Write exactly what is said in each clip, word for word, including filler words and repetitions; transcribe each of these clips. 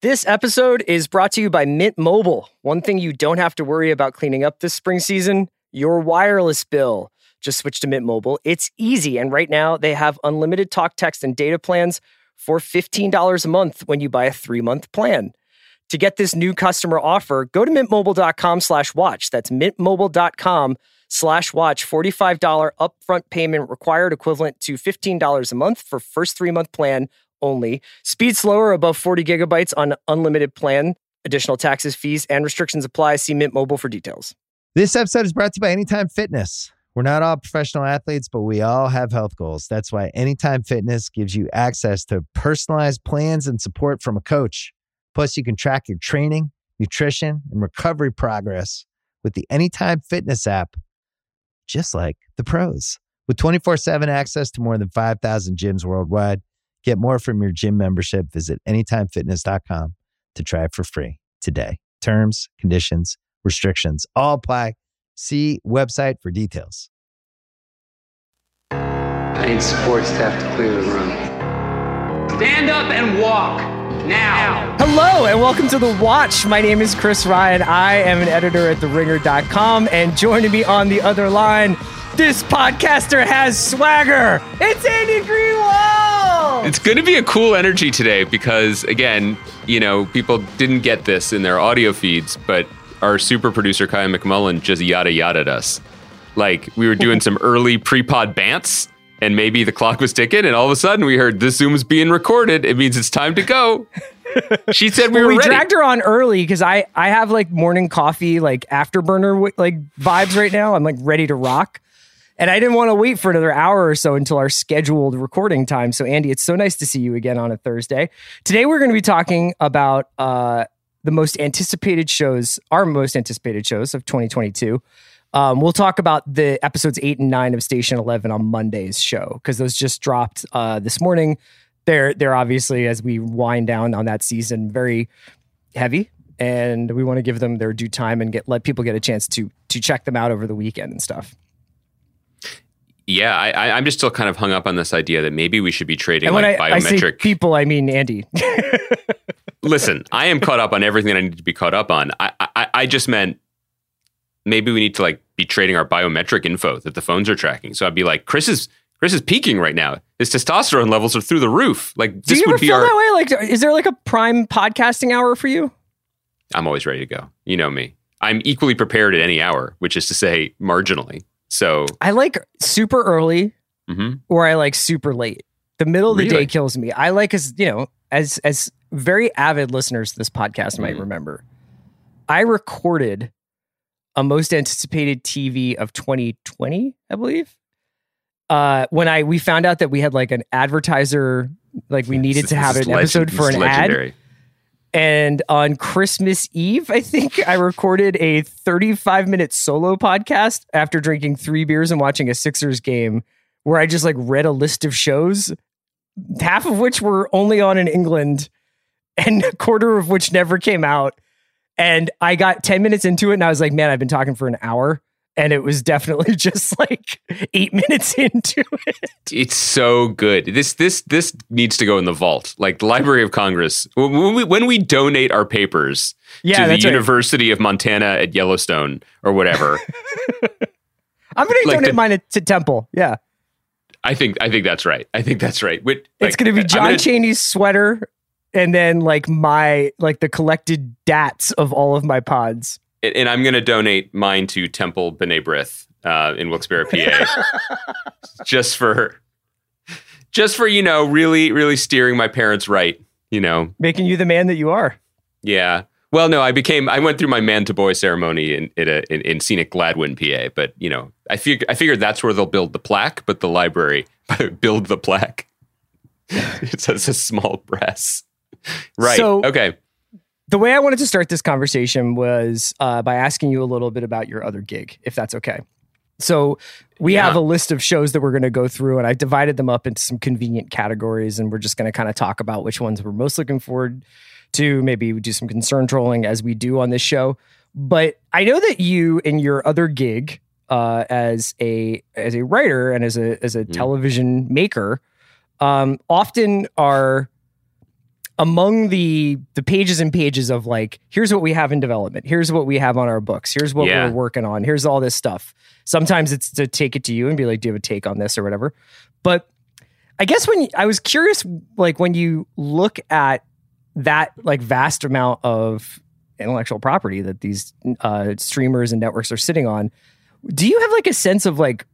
This episode is brought to you by Mint Mobile. One thing you don't have to worry about cleaning up this spring season, your wireless bill. Just switch to Mint Mobile. It's easy. And right now they have unlimited talk, text, and data plans for fifteen dollars a month when you buy a three-month plan. To get this new customer offer, go to mintmobile.com slash watch. That's mintmobile.com slash watch. forty-five dollars upfront payment required, equivalent to fifteen dollars a month for first three-month plan only. Speed slower above forty gigabytes on unlimited plan. Additional taxes, fees, and restrictions apply. See Mint Mobile for details. This episode is brought to you by Anytime Fitness. We're not all professional athletes, but we all have health goals. That's why Anytime Fitness gives you access to personalized plans and support from a coach. Plus, you can track your training, nutrition, and recovery progress with the Anytime Fitness app, just like the pros. With twenty-four seven access to more than five thousand gyms worldwide, get more from your gym membership. Visit anytime fitness dot com to try it for free today. Terms, conditions, restrictions, all apply. See website for details. I need support staff to clear the room. Stand up and walk now. Hello and welcome to The Watch. My name is Chris Ryan. I am an editor at the ringer dot com, and joining me on the other line, this podcaster has swagger. It's Andy Greenwald. It's going to be a cool energy today because, again, you know, people didn't get this in their audio feeds, but our super producer, Kaya McMullen, just yada yada'd us. Like, we were doing some early pre-pod bants, and maybe the clock was ticking, and all of a sudden we heard, this Zoom is being recorded. It means it's time to go. She said we well, were we ready. We dragged her on early because I, I have, like, morning coffee, like, afterburner, like, vibes right now. I'm, like, ready to rock. And I didn't want to wait for another hour or so until our scheduled recording time. So, Andy, it's so nice to see you again on a Thursday. Today, we're going to be talking about uh, the most anticipated shows, our most anticipated shows of twenty twenty-two. Um, we'll talk about the episodes eight and nine of Station Eleven on Monday's show, because those just dropped uh, this morning. They're, they're obviously, as we wind down on that season, very heavy. And we want to give them their due time and get let people get a chance to to check them out over the weekend and stuff. Yeah, I, I, I'm just still kind of hung up on this idea that maybe we should be trading and like when I, biometric I say people. I mean, Andy. Listen, I am caught up on everything I need to be caught up on. I, I, I just meant maybe we need to like be trading our biometric info that the phones are tracking. So I'd be like, Chris is Chris is peaking right now. His testosterone levels are through the roof. Like, this do you would ever be feel our, that way? Like, is there like a prime podcasting hour for you? I'm always ready to go. You know me. I'm equally prepared at any hour, which is to say, marginally. So I like super early, mm-hmm. or I like super late. The middle of the really? day kills me. I like, as you know, as as very avid listeners to this podcast mm-hmm. might remember, I recorded a most anticipated T V of twenty twenty, I believe. Uh, when I we found out that we had like an advertiser, like we needed this, to have an legend, episode for an legendary. ad. And on Christmas Eve, I think, I recorded a thirty-five minute solo podcast after drinking three beers and watching a Sixers game where I just like read a list of shows, half of which were only on in England and a quarter of which never came out. And I got ten minutes into it and I was like, man, I've been talking for an hour. And it was definitely just like eight minutes into it. It's so good. This this this needs to go in the vault, like the Library of Congress. When we when we donate our papers yeah, to the University right. of Montana at Yellowstone or whatever, I'm going to like donate the, mine to Temple. Yeah, I think I think that's right. I think that's right. With, like, it's going to be John gonna, Chaney's sweater, and then like my like the collected dats of all of my pods. And I'm going to donate mine to Temple B'nai B'rith uh, in Wilkes-Barre, P A, just for, just for you know, really, really steering my parents right, you know, making you the man that you are. Yeah. Well, no, I became. I went through my man to boy ceremony in in, a, in in scenic Gladwin, P A. But you know, I figured I figured that's where they'll build the plaque, but the library build the plaque. It's, it's a small press, right? So, okay. The way I wanted to start this conversation was uh, by asking you a little bit about your other gig, if that's okay. So we yeah. have a list of shows that we're going to go through, and I divided them up into some convenient categories, and we're just going to kind of talk about which ones we're most looking forward to. Maybe we do some concern trolling as we do on this show. But I know that you, in your other gig uh, as a as a writer and as a as a mm. television maker, um, often are among the the pages and pages of like, here's what we have in development. Here's what we have on our books. Here's what yeah. we're working on. Here's all this stuff. Sometimes it's to take it to you and be like, do you have a take on this or whatever? But I guess when you, I was curious, like when you look at that like vast amount of intellectual property that these uh, streamers and networks are sitting on, do you have like a sense of like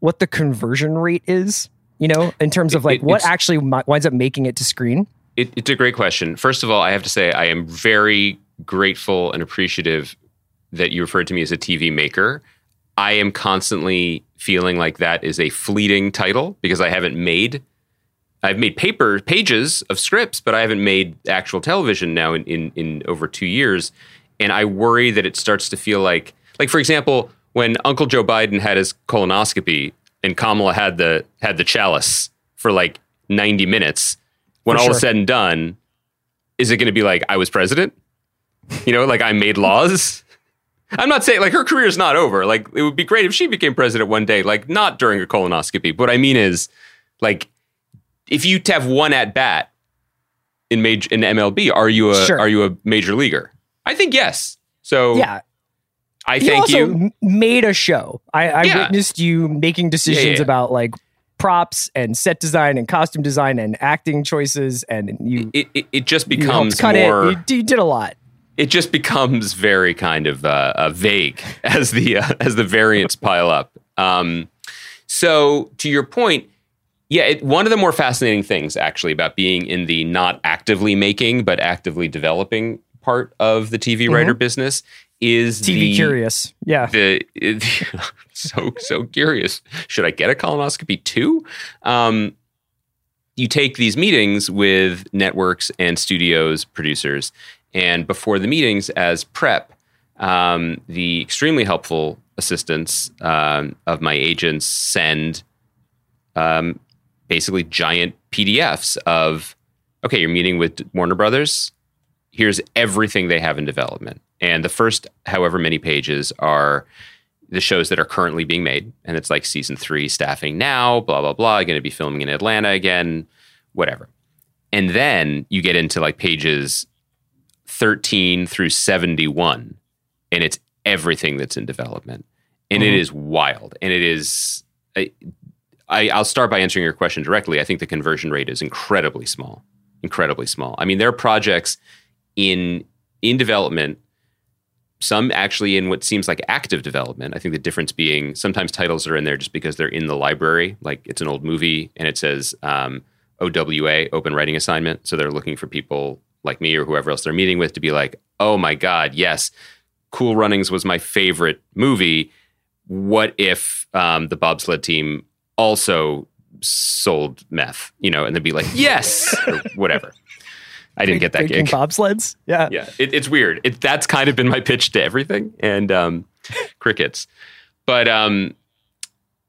what the conversion rate is, you know, in terms of like it, it, what actually winds up making it to screen? It, it's a great question. First of all, I have to say I am very grateful and appreciative that you referred to me as a T V maker. I am constantly feeling like that is a fleeting title because I haven't made, I've made paper pages of scripts, but I haven't made actual television now in, in, in over two years. And I worry that it starts to feel like, like for example, when Uncle Joe Biden had his colonoscopy and Kamala had the, had the chalice for like ninety minutes, when all sure. is said and done, is it going to be like, I was president? You know, like I made laws? I'm not saying, like, her career is not over. Like, it would be great if she became president one day, like, not during a colonoscopy. But what I mean is, like, if you have one at-bat in major, in M L B, are you a sure. are you a major leaguer? I think yes. So, yeah. I you thank you. You also made a show. I, I yeah. witnessed you making decisions yeah, yeah. about, like, props and set design and costume design and acting choices, and you it it, it just becomes you more it. You, you did a lot. It just becomes very kind of uh, uh vague as the uh, as the variants pile up. Um so to your point, yeah it, one of the more fascinating things actually about being in the not actively making but actively developing part of the T V writer mm-hmm. business is T V the, curious. Yeah. The, the so, so curious. Should I get a colonoscopy too? Um, you take these meetings with networks and studios, producers, and before the meetings as prep, um, the extremely helpful assistants um, of my agents send um, basically giant P D Fs of, okay, you're meeting with Warner Brothers. Here's everything they have in development. And the first however many pages are the shows that are currently being made. And it's like season three staffing now, blah, blah, blah. Going to be filming in Atlanta again, whatever. And then you get into like pages thirteen through seventy-one. And it's everything that's in development. And mm-hmm. it is wild. And it is, I, I, I'll start by answering your question directly. I think the conversion rate is incredibly small, incredibly small. I mean, there are projects in in development, some actually in what seems like active development. I think the difference being sometimes titles are in there just because they're in the library. Like it's an old movie and it says um, O W A, open writing assignment. So they're looking for people like me or whoever else they're meeting with to be like, oh my God, yes, Cool Runnings was my favorite movie. What if um, the bobsled team also sold meth? You know, and they'd be like, yes, or whatever. I didn't get that gig. Bobsleds? Yeah. Yeah. It, it's weird. It, that's kind of been my pitch to everything and um, crickets. But um,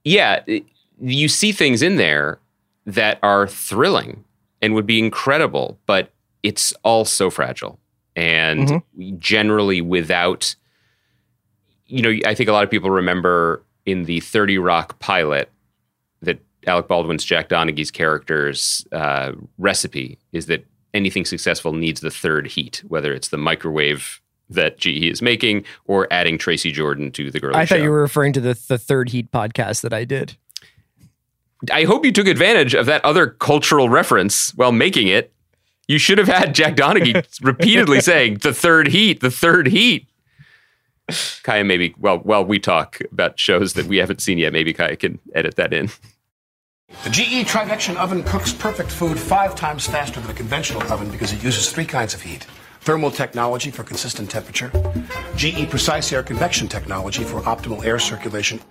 yeah, it, you see things in there that are thrilling and would be incredible, but it's all so fragile. And mm-hmm. generally without, you know, I think a lot of people remember in the thirty Rock pilot that Alec Baldwin's Jack Donaghy's character's uh, recipe is that anything successful needs the third heat, whether it's the microwave that G E is making or adding Tracy Jordan to the girly show. I thought show. You were referring to the, the Third Heat podcast that I did. I hope you took advantage of that other cultural reference while making it. You should have had Jack Donaghy repeatedly saying, the third heat, the third heat. Kaya, maybe, well, while we talk about shows that we haven't seen yet, maybe Kaya can edit that in. The G E Trivection oven cooks perfect food five times faster than a conventional oven because it uses three kinds of heat. Thermal technology for consistent temperature, G E Precise Air Convection technology for optimal air circulation,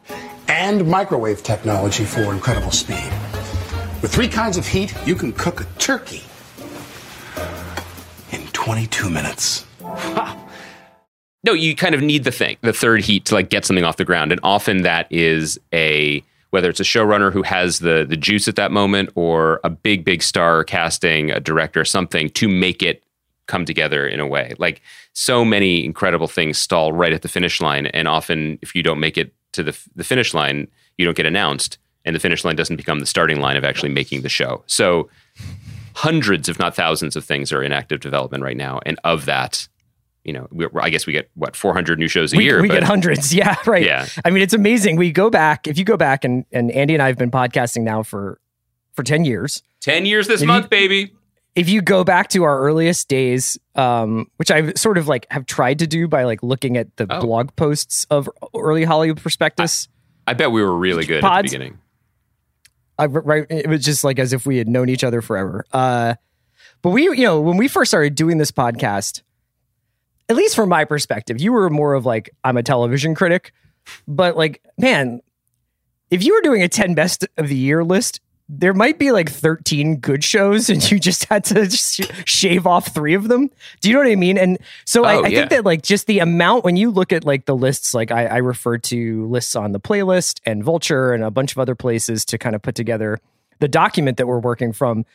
and microwave technology for incredible speed. With three kinds of heat, you can cook a turkey in twenty-two minutes. Ha! No, you kind of need the thing, the third heat to like get something off the ground. And often that is a, whether it's a showrunner who has the the juice at that moment or a big, big star casting, a director, something to make it come together in a way. Like so many incredible things stall right at the finish line. And often if you don't make it to the the finish line, you don't get announced. And the finish line doesn't become the starting line of actually making the show. So hundreds, if not thousands of things are in active development right now. And of that, you know, we, I guess we get, what, four hundred new shows a we, year? We but, get hundreds, yeah, right. Yeah. I mean, it's amazing. We go back, if you go back, and, and Andy and I have been podcasting now for for ten years. ten years this if month, you, baby. If you go back to our earliest days, um, which I've sort of like have tried to do by like looking at the oh. blog posts of early Hollywood Prospectus. I, I bet we were really good pods, at the beginning. I, right, it was just like as if we had known each other forever. Uh, but we, you know, when we first started doing this podcast, at least from my perspective, you were more of like, I'm a television critic. But like, man, if you were doing a ten best of the year list, there might be like thirteen good shows and you just had to sh- shave off three of them. Do you know what I mean? And so oh, I, I yeah. think that like just the amount, when you look at like the lists, like I, I refer to lists on the playlist and Vulture and a bunch of other places to kind of put together the document that we're working from.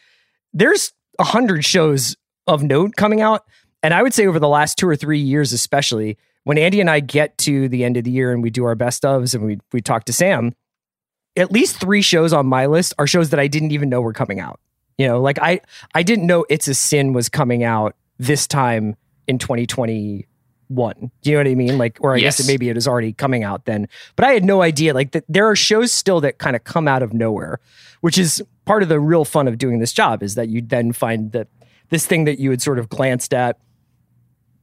There's a hundred shows of note coming out. And I would say over the last two or three years, especially when Andy and I get to the end of the year and we do our best ofs and we, we talk to Sam, at least three shows on my list are shows that I didn't even know were coming out. You know, like I, I didn't know It's a Sin was coming out this time in twenty twenty-one. Do you know what I mean? Like, or I yes. guess it, maybe it is already coming out then, but I had no idea. Like that there are shows still that kind of come out of nowhere, which is part of the real fun of doing this job, is that you then find that this thing that you had sort of glanced at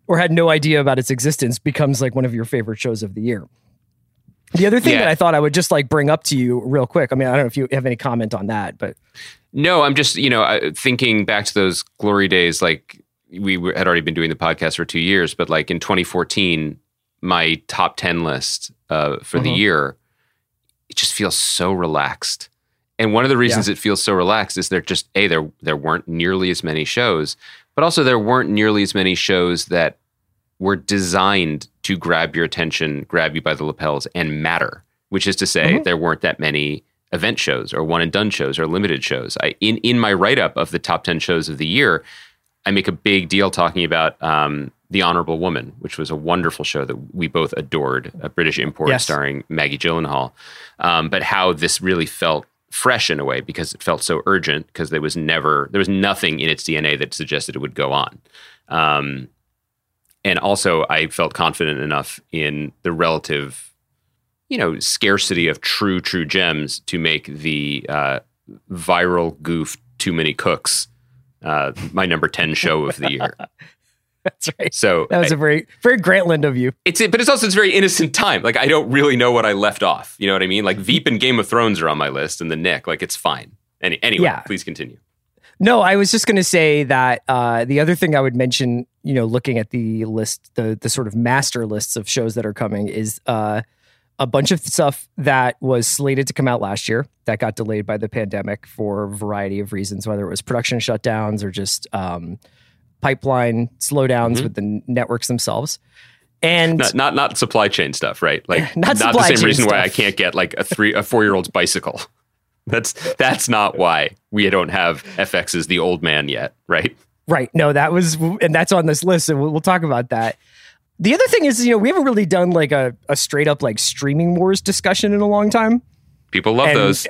or had no idea about its existence becomes like one of your favorite shows of the year. The other thing yeah. that I thought I would just like bring up to you real quick. I mean, I don't know if you have any comment on that, but. No, I'm just, you know, thinking back to those glory days, like we had already been doing the podcast for two years, but like in twenty fourteen, my top ten list uh, for mm-hmm. the year, it just feels so relaxed. And one of the reasons yeah. it feels so relaxed is there just, A, there there weren't nearly as many shows, but also there weren't nearly as many shows that were designed to grab your attention, grab you by the lapels, and matter, which is to say mm-hmm. there weren't that many event shows or one-and-done shows or limited shows. I, in, in my write-up of the top ten shows of the year, I make a big deal talking about um, The Honorable Woman, which was a wonderful show that we both adored, a British import yes. starring Maggie Gyllenhaal, um, but how this really felt fresh in a way because it felt so urgent because there was never, there was nothing in its D N A that suggested it would go on. Um, and also I felt confident enough in the relative, you know, scarcity of true, true gems to make the uh, viral goof Too Many Cooks uh, my number ten show of the year. That's right. So that was I, a very, very Grantland of you. It's it, but it's also it's very innocent time. Like I don't really know what I left off. You know what I mean? Like Veep and Game of Thrones are on my list, and The Nick. Like it's fine. Any anyway, yeah. Please continue. No, I was just going to say that uh, the other thing I would mention, you know, looking at the list, the the sort of master lists of shows that are coming is uh, a bunch of stuff that was slated to come out last year that got delayed by the pandemic for a variety of reasons, whether it was production shutdowns or just. Um, pipeline slowdowns mm-hmm. with the networks themselves, and not not, not supply chain stuff, right? Like not, not the same reason stuff. Why I can't get like a three a four year old's bicycle. That's that's not why we don't have F X's The Old Man yet, right? Right. No, that was, and that's on this list, and we'll, we'll talk about that. The other thing is, you know, we haven't really done like a a straight up like streaming wars discussion in a long time. People love and those.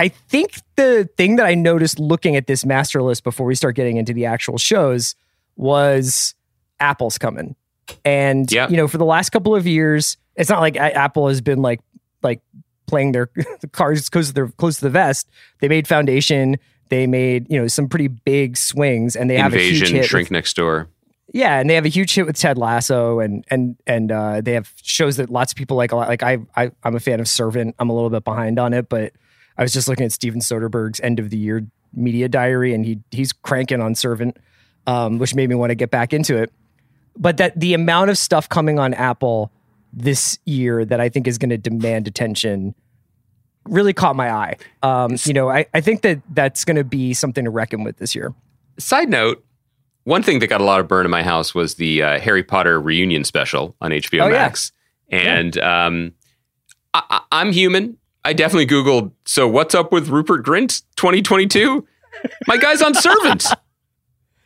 I think the thing that I noticed looking at this master list before we start getting into the actual shows was Apple's coming. And, yep. you know, for the last couple of years, it's not like Apple has been like like playing their cards close to, their, close to the vest. They made Foundation. They made, you know, some pretty big swings. And they Invasion, have a huge hit. Shrink with, Next Door. Yeah. And they have a huge hit with Ted Lasso. And and and uh, they have shows that lots of people like a lot. Like I, I, I'm a fan of Servant. I'm a little bit behind on it, but... I was just looking at Steven Soderbergh's end of the year media diary, and he he's cranking on Servant, um, which made me want to get back into it. But that the amount of stuff coming on Apple this year that I think is going to demand attention really caught my eye. Um, you know, I, I think that that's going to be something to reckon with this year. Side note, One thing that got a lot of burn in my house was the uh, Harry Potter reunion special on H B O oh, Max. Yeah. And yeah. Um, I- I'm human. I definitely Googled, so what's up with Rupert Grint twenty twenty-two? My guy's on Servant.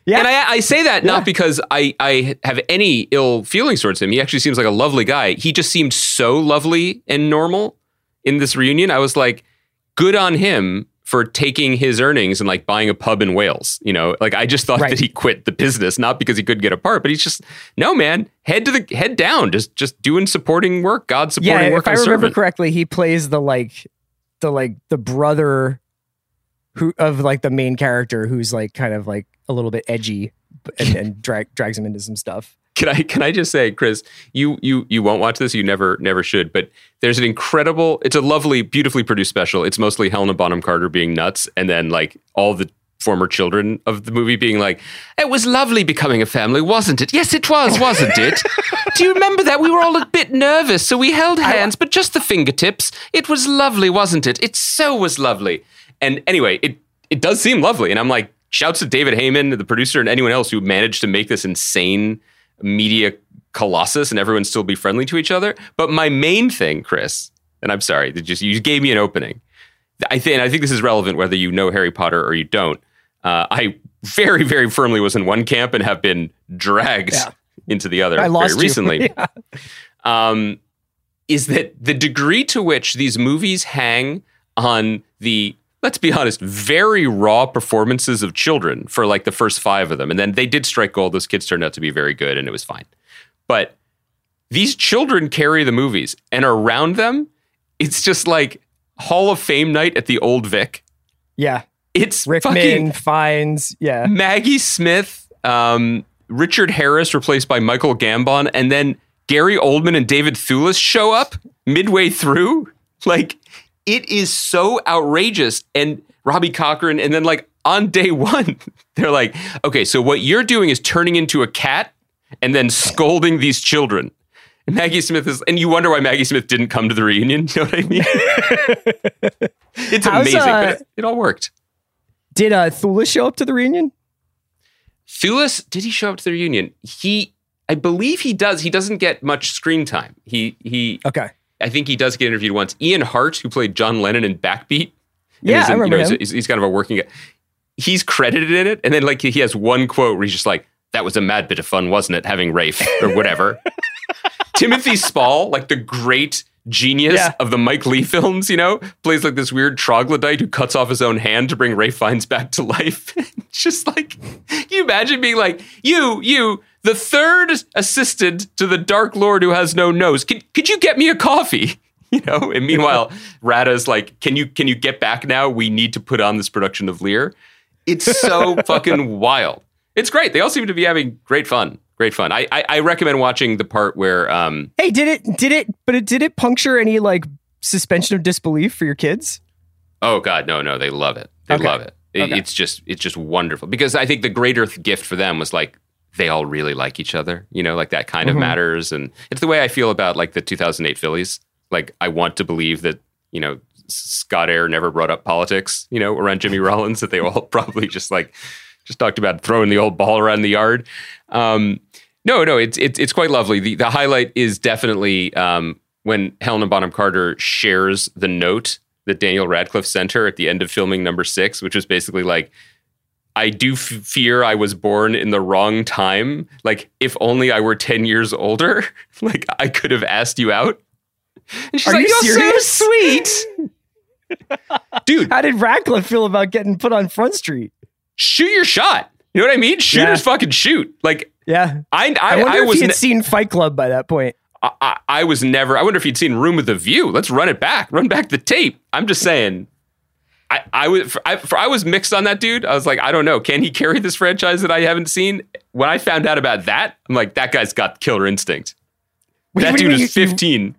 Yeah. And I, I say that yeah. not because I, I have any ill feelings towards him. He actually seems like a lovely guy. He just seemed so lovely and normal in this reunion. I was like, good on him for taking his earnings and like buying a pub in Wales. You know, like I just thought right. that he quit the business, not because he couldn't get a part, but he's just, no, man, head to the head down, just just doing supporting work, God supporting yeah, work. If I remember Servant. correctly, he plays the like, the like the brother who of like the main character who's like kind of like a little bit edgy and, and drag, drags him into some stuff. Can I can I just say, Chris, you you you won't watch this. You never never should. But there's an incredible. It's a lovely, beautifully produced special. It's mostly Helena Bonham Carter being nuts, and then like all the former children of the movie being like, "It was lovely becoming a family, wasn't it? Yes, it was, wasn't it? Do you remember that? We were all a bit nervous, so we held hands, but just the fingertips. It was lovely, wasn't it? It so was lovely." And anyway, it it does seem lovely, and I'm like, shouts to David Heyman, the producer, and anyone else who managed to make this insane media colossus and everyone still be friendly to each other. But my main thing, Chris, and I'm sorry, that just you gave me an opening. I think I think this is relevant whether you know Harry Potter or you don't. Uh, I very, very firmly was in one camp and have been dragged yeah. into the other I lost very you. recently. yeah. Um, is that the degree to which these movies hang on the, let's be honest, very raw performances of children for like the first five of them. And then they did strike gold. Those kids turned out to be very good and it was fine. But these children carry the movies, and around them, it's just like Hall of Fame night at the Old Vic. Yeah. It's Rick fucking Min, Fiennes. Yeah. Maggie Smith, um, Richard Harris replaced by Michael Gambon, and then Gary Oldman and David Thewlis show up midway through. Like, it is so outrageous. And Robbie Cochran, and then like on day one, they're like, okay, so what you're doing is turning into a cat and then scolding these children. And Maggie Smith is, and you wonder why Maggie Smith didn't come to the reunion. You know what I mean? It's How's, amazing, uh, but it, it all worked. Did uh, Thewlis show up to the reunion? Thewlis, did he show up to the reunion? He, I believe he does. He doesn't get much screen time. He, he. Okay. I think he does get interviewed once. Ian Hart, who played John Lennon in Backbeat. Yeah, in, I remember you know, him. He's, he's kind of a working guy. He's credited in it. And then like he, he has one quote where he's just like, that was a mad bit of fun, wasn't it? Having Rafe or whatever. Timothy Spall, like the great genius yeah. of the Mike Leigh films, you know, plays like this weird troglodyte who cuts off his own hand to bring Rafe Fiennes back to life. Just like, can you imagine being like, you, you, the third assistant to the Dark Lord who has no nose. Could could you get me a coffee? You know, and meanwhile, Radha's like, can you can you get back now? We need to put on this production of Lear. It's so fucking wild. It's great. They all seem to be having great fun. Great fun. I I, I recommend watching the part where. Um, hey, did it did it? But it did it puncture any like suspension of disbelief for your kids? Oh God, no, no, they love it. They okay. love it. it okay. It's just it's just wonderful, because I think the greater gift for them was like, they all really like each other, you know, like that kind mm-hmm. of matters. And it's the way I feel about like the two thousand eight Phillies. Like, I want to believe that, you know, Scott Air never brought up politics, you know, around Jimmy Rollins, that they all probably just like, just talked about throwing the old ball around the yard. Um, no, no, it's, it's, it's quite lovely. The, the highlight is definitely um, when Helena Bonham Carter shares the note that Daniel Radcliffe sent her at the end of filming number six, which was basically like, I do f- fear I was born in the wrong time. Like, if only I were ten years older, like, I could have asked you out. And she's Are like, you you're serious? So sweet. Dude. How did Radcliffe feel about getting put on Front Street? Shoot your shot. You know what I mean? Shooters yeah. fucking shoot. Like, yeah. I, I, I wonder I if was he had ne- seen Fight Club by that point. I, I, I was never, I wonder if he'd seen Room with a View. Let's run it back. Run back the tape. I'm just saying. I, I was for, I, for, I was mixed on that dude. I was like, I don't know. Can he carry this franchise that I haven't seen? When I found out about that, I'm like, that guy's got killer instinct. Wait, that dude is fifteen. You,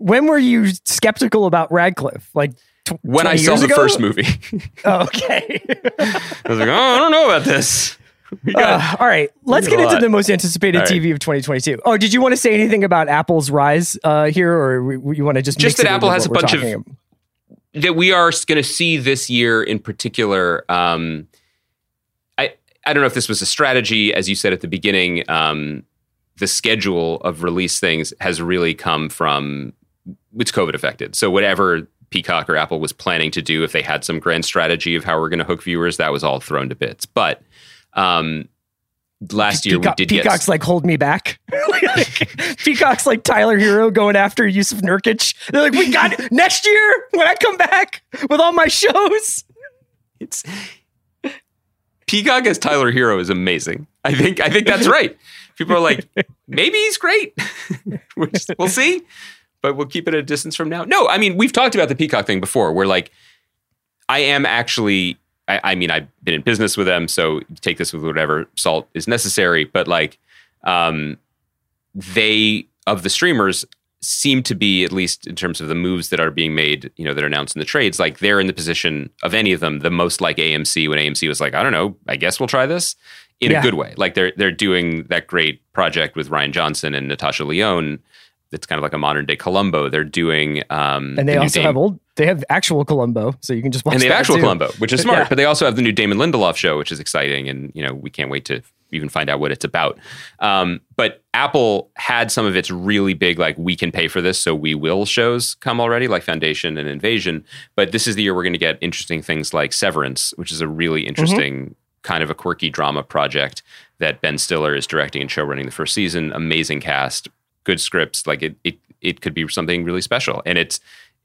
when were you skeptical about Radcliffe? Like tw- when I saw the ago? first movie. Oh, okay. I was like, oh, I don't know about this. Uh, all right, let's get into lot. the most anticipated right. T V of twenty twenty-two. Oh, did you want to say anything about Apple's rise uh, here, or you want to just just that Apple has a bunch of. About? That we are going to see this year in particular, um, I I don't know if this was a strategy. As you said at the beginning, um, the schedule of release things has really come from, it's COVID affected. So whatever Peacock or Apple was planning to do, if they had some grand strategy of how we're going to hook viewers, that was all thrown to bits. But um, last year Peacock, we did Peacock's get... Peacock's like, hold me back. like, Peacock's like Tyler Hero going after Yusuf Nurkic. They're like, we got it. Next year when I come back with all my shows. It's... Peacock as Tyler Hero is amazing. I think I think that's right. People are like, maybe he's great. we'll, just, we'll see. But we'll keep it at a distance from now. No, I mean, we've talked about the Peacock thing before. We're like, I am actually, I, I mean, I've been in business with them, so take this with whatever salt is necessary. But like, um, they, of the streamers, seem to be, at least in terms of the moves that are being made, you know, that are announced in the trades, like they're in the position of any of them, the most like A M C, when A M C was like, I don't know, I guess we'll try this. In yeah. a good way. Like they're they're doing that great project with Ryan Johnson and Natasha Lyonne. That's kind of like a modern day Columbo. They're doing, um, and they the also have old. They have actual Columbo, so you can just watch. And they have actual too. Columbo, which is smart. Yeah. But they also have the new Damon Lindelof show, which is exciting, and you know we can't wait to even find out what it's about. Um, but Apple had some of its really big, like we can pay for this, so we will shows come already, like Foundation and Invasion. But this is the year we're going to get interesting things like Severance, which is a really interesting. Mm-hmm. Kind of a quirky drama project that Ben Stiller is directing and showrunning the first season. Amazing cast, good scripts. Like it, it, it could be something really special, and it's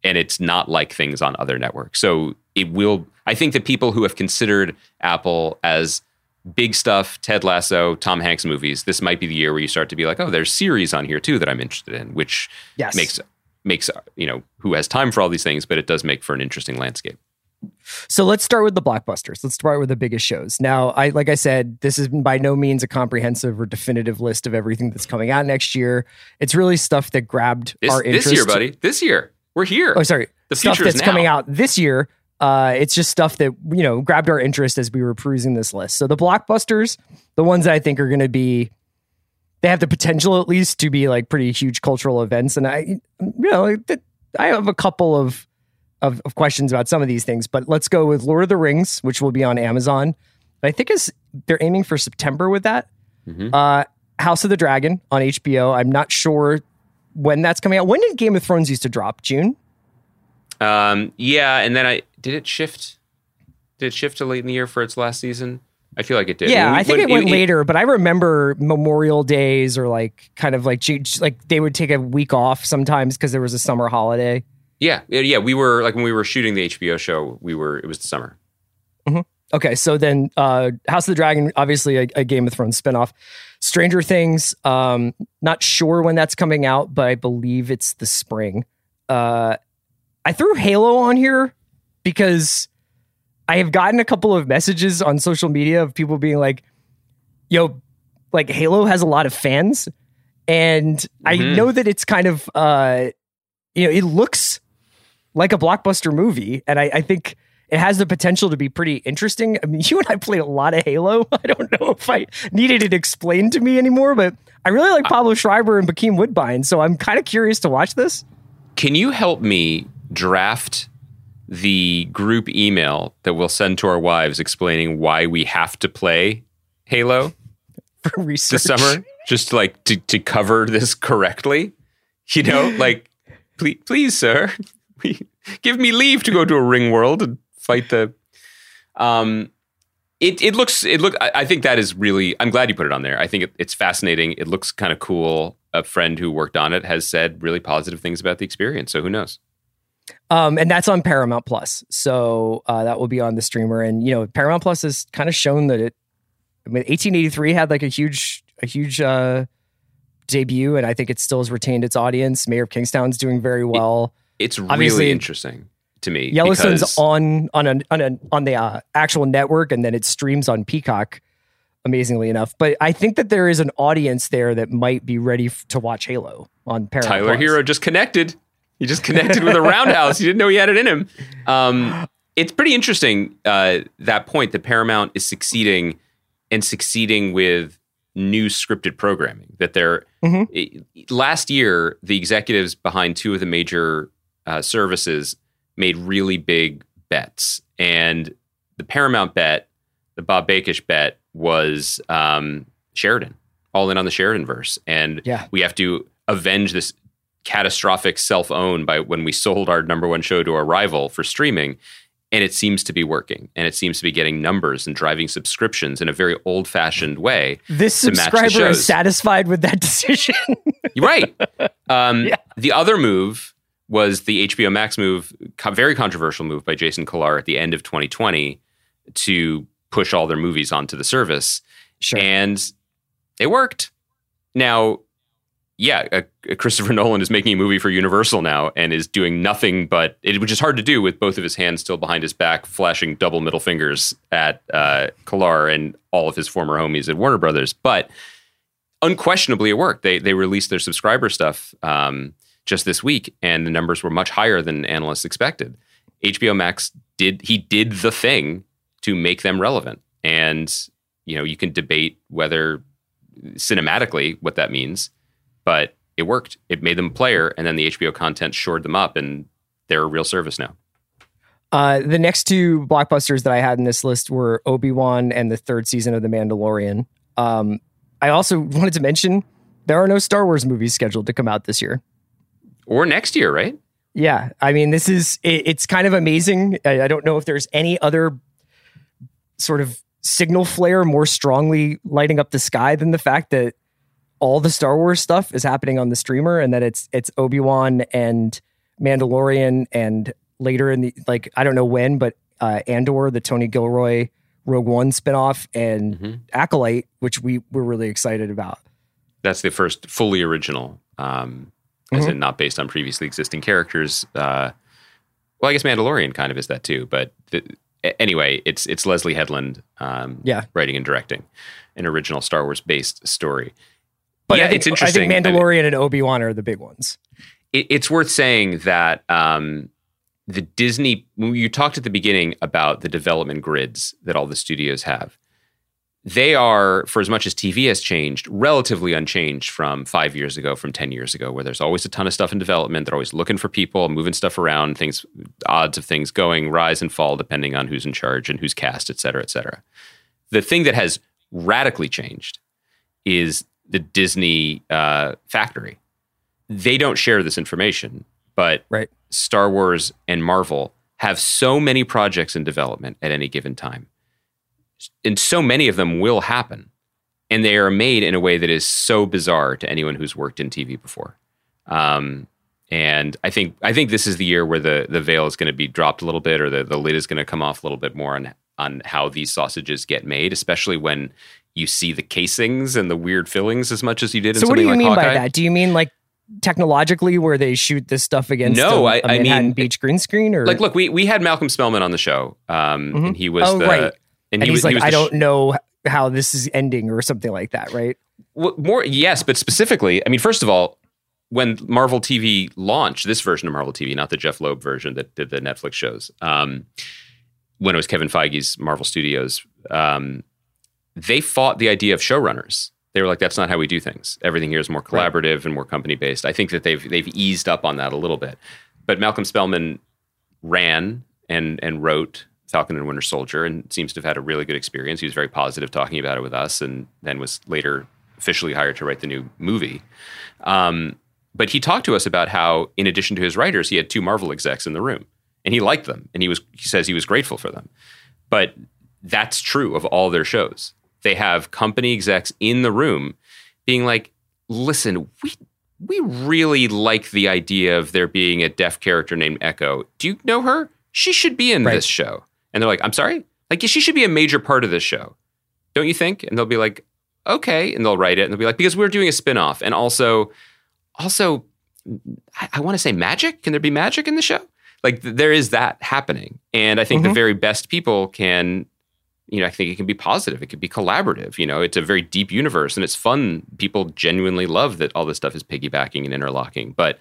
and it's not like things on other networks. So it will. I think that people who have considered Apple as big stuff, Ted Lasso, Tom Hanks movies, this might be the year where you start to be like, oh, there's series on here too that I'm interested in, which yes. makes makes you know who has time for all these things, but it does make for an interesting landscape. So let's start with the blockbusters. Let's start with the biggest shows. Now, I like I said, this is by no means a comprehensive or definitive list of everything that's coming out next year. It's really stuff that grabbed this, our interest. This year, buddy. This year. We're here. Oh, sorry. The future is now. Stuff that's coming out this year. Uh, it's just stuff that, you know, grabbed our interest as we were perusing this list. So the blockbusters, the ones that I think are going to be, they have the potential at least to be like pretty huge cultural events. And I, you know, I have a couple of Of, of questions about some of these things, but let's go with Lord of the Rings, which will be on Amazon. I think is they're aiming for September with that. Mm-hmm. Uh, House of the Dragon on H B O. I'm not sure when that's coming out. When did Game of Thrones used to drop? June? Um, yeah, and then I did it shift? Did it shift to late in the year for its last season? I feel like it did. Yeah, when, I think when, it went it, later, it, but I remember Memorial Days or like kind of like like they would take a week off sometimes because there was a summer holiday. Yeah, yeah, we were, like, when we were shooting the H B O show, we were, it was the summer. Mm-hmm. Okay, so then uh, House of the Dragon, obviously a, a Game of Thrones spinoff. Stranger Things, um, not sure when that's coming out, but I believe it's the spring. Uh, I threw Halo on here because I have gotten a couple of messages on social media of people being like, yo, like, Halo has a lot of fans, and mm-hmm. I know that it's kind of, uh, you know, it looks like a blockbuster movie. And I, I think it has the potential to be pretty interesting. I mean, you and I played a lot of Halo. I don't know if I needed it explained to me anymore, but I really like Pablo Schreiber and Bakeem Woodbine. So I'm kind of curious to watch this. Can you help me draft the group email that we'll send to our wives explaining why we have to play Halo for research this summer? Just like to, to cover this correctly, you know, like, please, please, sir. Give me leave to go to a ring world and fight the. Um, it it looks it look. I, I think that is really. I'm glad you put it on there. I think it, it's fascinating. It looks kind of cool. A friend who worked on it has said really positive things about the experience. So who knows? Um, and that's on Paramount Plus. So uh, that will be on the streamer. And you know, Paramount Plus has kind of shown that it. I mean, eighteen eighty-three had like a huge a huge uh, debut, and I think it still has retained its audience. Mayor of Kingstown's doing very well. It, It's really Obviously, interesting to me. Yellowstone's on on a, on, a, on the uh, actual network, and then it streams on Peacock, amazingly enough. But I think that there is an audience there that might be ready f- to watch Halo on Paramount. Tyler Plus. Hero just connected. He just connected with a roundhouse. He didn't know he had it in him. Um, it's pretty interesting, uh, that point that Paramount is succeeding and succeeding with new scripted programming. That they're mm-hmm. it, last year, the executives behind two of the major Uh, services made really big bets, and the Paramount bet, the Bob Bakish bet, was um, Sheridan, all in on the Sheridan-verse. And yeah. we have to avenge this catastrophic self-own by when we sold our number one show to our rival for streaming. And it seems to be working. And it seems to be getting numbers and driving subscriptions in a very old-fashioned way. This subscriber is satisfied with that decision. Right. Um, yeah. The other move was the H B O Max move, co- very controversial move by Jason Kilar at the end of twenty twenty to push all their movies onto the service. Sure. And it worked. Now, yeah, uh, Christopher Nolan is making a movie for Universal now and is doing nothing but, it, which is hard to do with both of his hands still behind his back, flashing double middle fingers at uh, Kilar and all of his former homies at Warner Brothers. But unquestionably, it worked. They they released their subscriber stuff um, just this week, and the numbers were much higher than analysts expected. H B O Max did, he did the thing to make them relevant. And, you know, you can debate whether cinematically what that means, but it worked. It made them a player, and then the H B O content shored them up, and they're a real service now. Uh, the next two blockbusters that I had in this list were Obi-Wan and the third season of The Mandalorian. Um, I also wanted to mention there are no Star Wars movies scheduled to come out this year. Or next year, right? Yeah. I mean, this is, it, it's kind of amazing. I, I don't know if there's any other sort of signal flare more strongly lighting up the sky than the fact that all the Star Wars stuff is happening on the streamer, and that it's it's Obi-Wan and Mandalorian, and later in the, like, I don't know when, but uh, Andor, the Tony Gilroy Rogue One spinoff, and mm-hmm. Acolyte, which we were really excited about. That's the first fully original, um, mm-hmm. as in not based on previously existing characters. Uh, well, I guess Mandalorian kind of is that too, but the, anyway, it's it's Leslie Headland um, yeah. writing and directing an original Star Wars-based story. But yeah, I think, it's interesting. I think Mandalorian I mean, and Obi-Wan are the big ones. It, it's worth saying that um, the Disney, when you talked at the beginning about the development grids that all the studios have, they are, for as much as T V has changed, relatively unchanged from five years ago, from ten years ago, where there's always a ton of stuff in development. They're always looking for people, moving stuff around, things, odds of things going, rise and fall, depending on who's in charge and who's cast, et cetera, et cetera. The thing that has radically changed is the Disney uh, factory. They don't share this information, but right. Star Wars and Marvel have so many projects in development at any given time. And so many of them will happen. And they are made in a way that is so bizarre to anyone who's worked in T V before. Um, and I think I think this is the year where the, the veil is going to be dropped a little bit, or the, the lid is going to come off a little bit more on, on how these sausages get made, especially when you see the casings and the weird fillings as much as you did in something like Hawkeye. So what do you mean by that? Do you mean like technologically where they shoot this stuff against no, a, a I, I Manhattan mean, Beach green screen? Or? Like, look, we we had Malcolm Spellman on the show, um, mm-hmm. and he was oh, the... Right. And, and he he's was, like, he was I don't sh- know how this is ending or something like that, right? Well, more, yes, but specifically, I mean, first of all, when Marvel T V launched, this version of Marvel T V, not the Jeff Loeb version that did the Netflix shows, um, when it was Kevin Feige's Marvel Studios, um, they fought the idea of showrunners. They were like, that's not how we do things. Everything here is more collaborative right. and more company-based. I think that they've they've eased up on that a little bit. But Malcolm Spellman ran and and wrote Falcon and Winter Soldier, and seems to have had a really good experience. He was very positive talking about it with us, and then was later officially hired to write the new movie. Um, but he talked to us about how, in addition to his writers, he had two Marvel execs in the room, and he liked them, and he was he says he was grateful for them. But that's true of all their shows. They have company execs in the room being like, listen, we we really like the idea of there being a deaf character named Echo. Do you know her? She should be in right. this show. And they're like, I'm sorry? Like, she should be a major part of this show. Don't you think? And they'll be like, okay. And they'll write it. And they'll be like, because we're doing a spinoff. And also, also, I, I want to say magic. Can there be magic in the show? Like, th- there is that happening. And I think mm-hmm. the very best people can, you know, I think it can be positive. It can be collaborative. You know, it's a very deep universe, and it's fun. People genuinely love that all this stuff is piggybacking and interlocking. But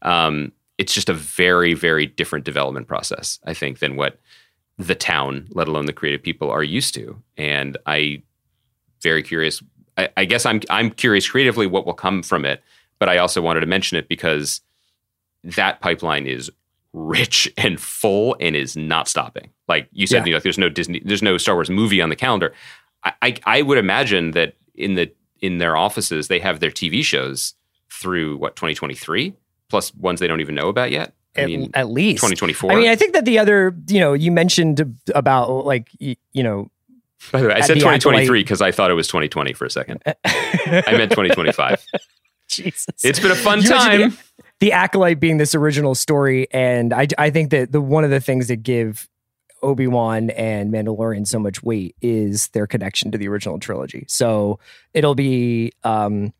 um, it's just a very, very different development process, I think, than what the town, let alone the creative people, are used to. And I very curious, I, I guess I'm I'm curious creatively what will come from it, but I also wanted to mention it because that pipeline is rich and full and is not stopping. Like you said, yeah. you know, like there's no Disney, there's no Star Wars movie on the calendar. I, I I would imagine that in the in their offices they have their T V shows through what twenty twenty-three plus ones they don't even know about yet. I at, mean, at least twenty twenty-four. I mean, I think that the other, you know, you mentioned about like you, you know. By the way, I said twenty twenty-three because I thought it was twenty twenty for a second. I meant twenty twenty-five. Jesus, it's been a fun you time. The, the Acolyte being this original story, and I, I think that the one of the things that give Obi-Wan and Mandalorian so much weight is their connection to the original trilogy. So it'll be um,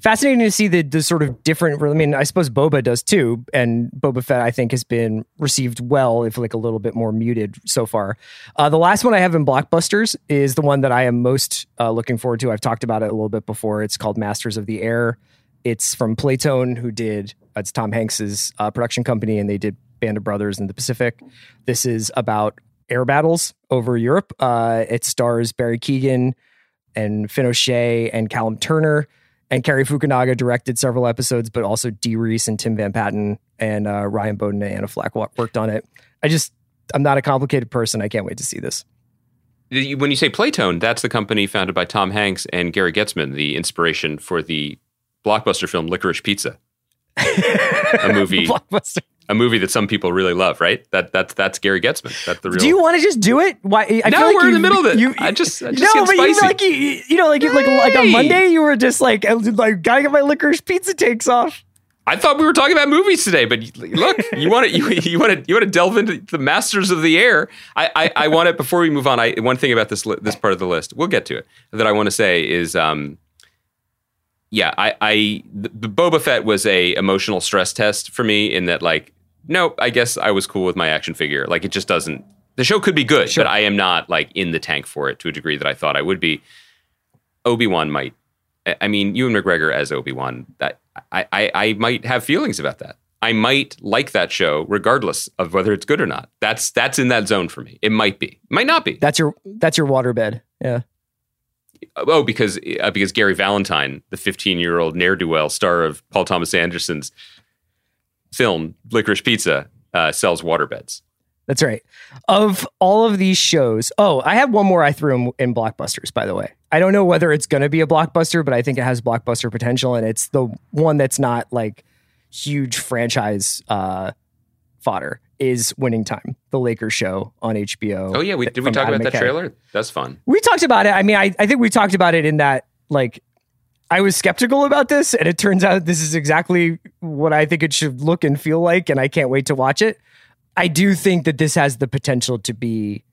fascinating to see the the sort of different. I mean, I suppose Boba does too, and Boba Fett I think has been received well, if like a little bit more muted so far. Uh, the last one I have in blockbusters is the one that I am most uh, looking forward to. I've talked about it a little bit before. It's called Masters of the Air. It's from Playtone, who did it's Tom Hanks's uh, production company, and they did Band of Brothers in the Pacific. This is about air battles over Europe. Uh, it stars Barry Keoghan and Finn O'Shea and Callum Turner. And Cary Fukunaga directed several episodes, but also Dee Reese and Tim Van Patten and uh, Ryan Bowden and Anna Flack worked on it. I just, I'm not a complicated person. I can't wait to see this. When you say Playtone, that's the company founded by Tom Hanks and Gary Getzman, the inspiration for the blockbuster film Licorice Pizza. A movie. Blockbuster. A movie that some people really love, right? That that's that's Gary Getzman. That's the real. Do you want to just do it? Why? I no, feel like we're you, in the middle of it. You, I just, I just no, get but spicy. You know, like you, you know, like hey. like like on Monday, you were just like, like, gotta get my licorice pizza takes off. I thought we were talking about movies today, but look, you want to you, you want to you want to delve into the Masters of the Air. I I, I want it before we move on. I one thing about this li- this part of the list, we'll get to it. That I want to say is, um, yeah, I I the, the Boba Fett was a emotional stress test for me in that like. Nope, I guess I was cool with my action figure. Like, it just doesn't... The show could be good, sure. But I am not, like, in the tank for it to a degree that I thought I would be. Obi-Wan might... I mean, Ewan McGregor as Obi-Wan, that I, I, I might have feelings about that. I might like that show regardless of whether it's good or not. That's that's in that zone for me. It might be. Might not be. That's your that's your waterbed, yeah. Oh, because, uh, because Gary Valentine, the fifteen-year-old ne'er-do-well star of Paul Thomas Anderson's film Licorice Pizza uh, sells waterbeds. That's right. Of all of these shows, oh, I have one more I threw in, in blockbusters, by the way. I don't know whether it's going to be a blockbuster, but I think it has blockbuster potential, and it's the one that's not like huge franchise uh, fodder is Winning Time, the Lakers show on H B O. Oh, yeah. We, th- did we talk Adam about McKay. That trailer? That's fun. We talked about it. I mean, I, I think we talked about it in that, like, I was skeptical about this, and it turns out this is exactly what I think it should look and feel like, and I can't wait to watch it. I do think that this has the potential to be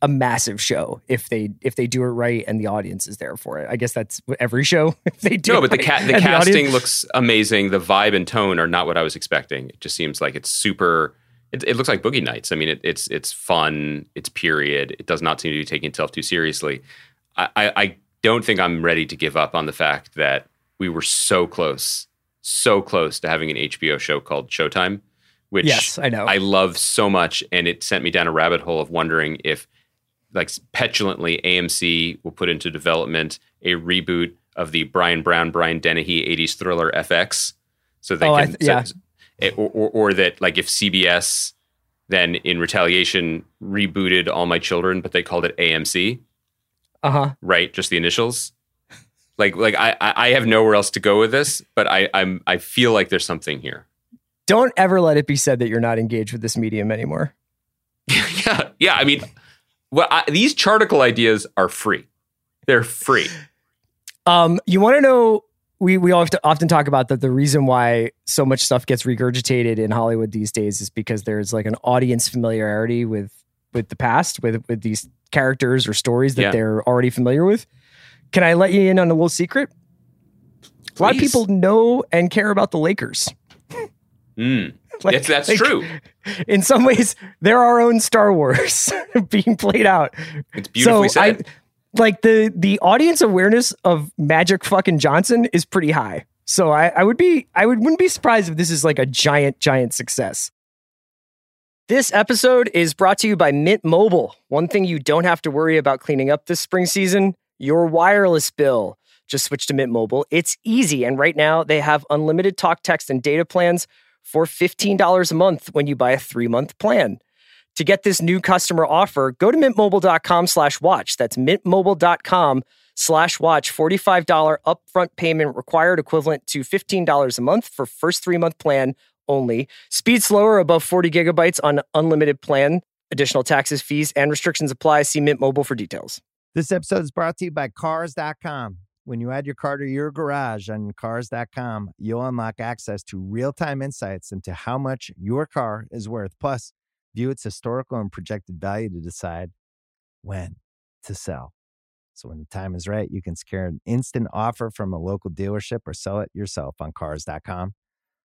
a massive show if they if they do it right and the audience is there for it. I guess that's every show if they do. No, but right the ca- the casting the audience- looks amazing. The vibe and tone are not what I was expecting. It just seems like it's super. It, it looks like Boogie Nights. I mean, it, it's it's fun. It's period. It does not seem to be taking itself too seriously. I. I, I don't think I'm ready to give up on the fact that we were so close, so close to having an H B O show called Showtime, which yes, I know. I love so much. And it sent me down a rabbit hole of wondering if, like, petulantly A M C will put into development a reboot of the Brian Brown, Brian Dennehy eighties thriller F X. So they oh, can, th- yeah. it, or, or, or that, like, if C B S then in retaliation rebooted All My Children, but they called it A M C. Uh-huh. Right, just the initials. Like, like I, I have nowhere else to go with this, but I, I'm, I feel like there's something here. Don't ever let it be said that you're not engaged with this medium anymore. yeah, yeah. I mean, well, I, these charticle ideas are free. They're free. Um, you want to know? We we often talk about that. The reason why so much stuff gets regurgitated in Hollywood these days is because there's like an audience familiarity with with the past, with with these characters or stories that yeah. they're already familiar with. Can I let you in on a little secret? Please. A lot of people know and care about the Lakers. Mm. Like, yes, that's like, true. In some ways, they're our own Star Wars being played out. It's beautifully so said. I, like the the audience awareness of Magic fucking Johnson is pretty high. So I, I would be I would wouldn't be surprised if this is like a giant, giant success. This episode is brought to you by Mint Mobile. One thing you don't have to worry about cleaning up this spring season, your wireless bill. Just switch to Mint Mobile. It's easy, and right now they have unlimited talk, text, and data plans for fifteen dollars a month when you buy a three-month plan. To get this new customer offer, go to mintmobile.com slash watch. That's mintmobile.com slash watch. forty-five dollars upfront payment required, equivalent to fifteen dollars a month for first three-month plan only. Speed slower above forty gigabytes on unlimited plan. Additional taxes, fees, and restrictions apply. See Mint Mobile for details. This episode is brought to you by Cars dot com. When you add your car to your garage on Cars dot com, you'll unlock access to real-time insights into how much your car is worth. Plus, view its historical and projected value to decide when to sell. So when the time is right, you can secure an instant offer from a local dealership or sell it yourself on Cars dot com.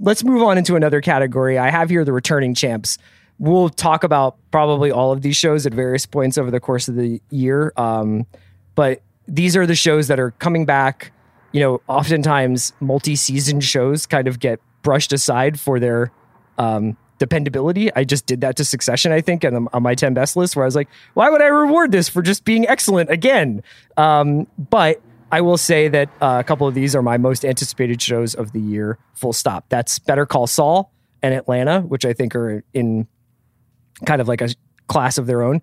Let's move on into another category. I have here the returning champs. We'll talk about probably all of these shows at various points over the course of the year. Um, but these are the shows that are coming back. You know, oftentimes multi-season shows kind of get brushed aside for their um, dependability. I just did that to Succession, I think, and on my ten best list, where I was like, why would I reward this for just being excellent again? Um, but I will say that uh, a couple of these are my most anticipated shows of the year, full stop. That's Better Call Saul and Atlanta, which I think are in kind of like a class of their own.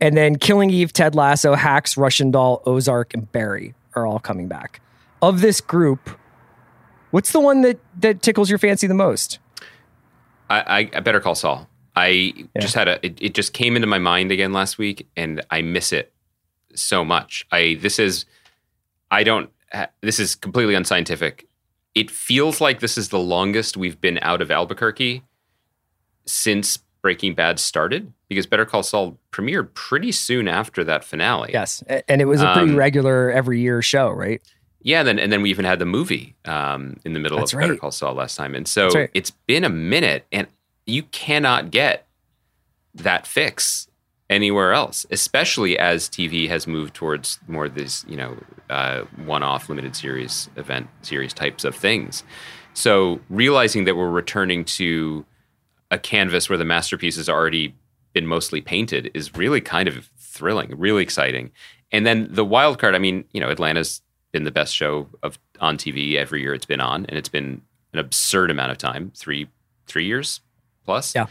And then Killing Eve, Ted Lasso, Hacks, Russian Doll, Ozark, and Barry are all coming back. Of this group, what's the one that, that tickles your fancy the most? I, I Better Call Saul. I yeah. just had a, it, it just came into my mind again last week, and I miss it so much. I, this is... I don't, this is completely unscientific. It feels like this is the longest we've been out of Albuquerque since Breaking Bad started, because Better Call Saul premiered pretty soon after that finale. Yes, and it was a pretty um, regular every year show, right? Yeah, then and then we even had the movie um, in the middle That's of right. Better Call Saul last time. And so right. it's been a minute, and you cannot get that fix anywhere else, especially as T V has moved towards more of these, you know, uh, one-off limited series, event series types of things. So realizing that we're returning to a canvas where the masterpiece has already been mostly painted is really kind of thrilling, really exciting. And then the wild card, I mean, you know, Atlanta's been the best show of on T V every year it's been on, and it's been an absurd amount of time, three three years plus. Yeah.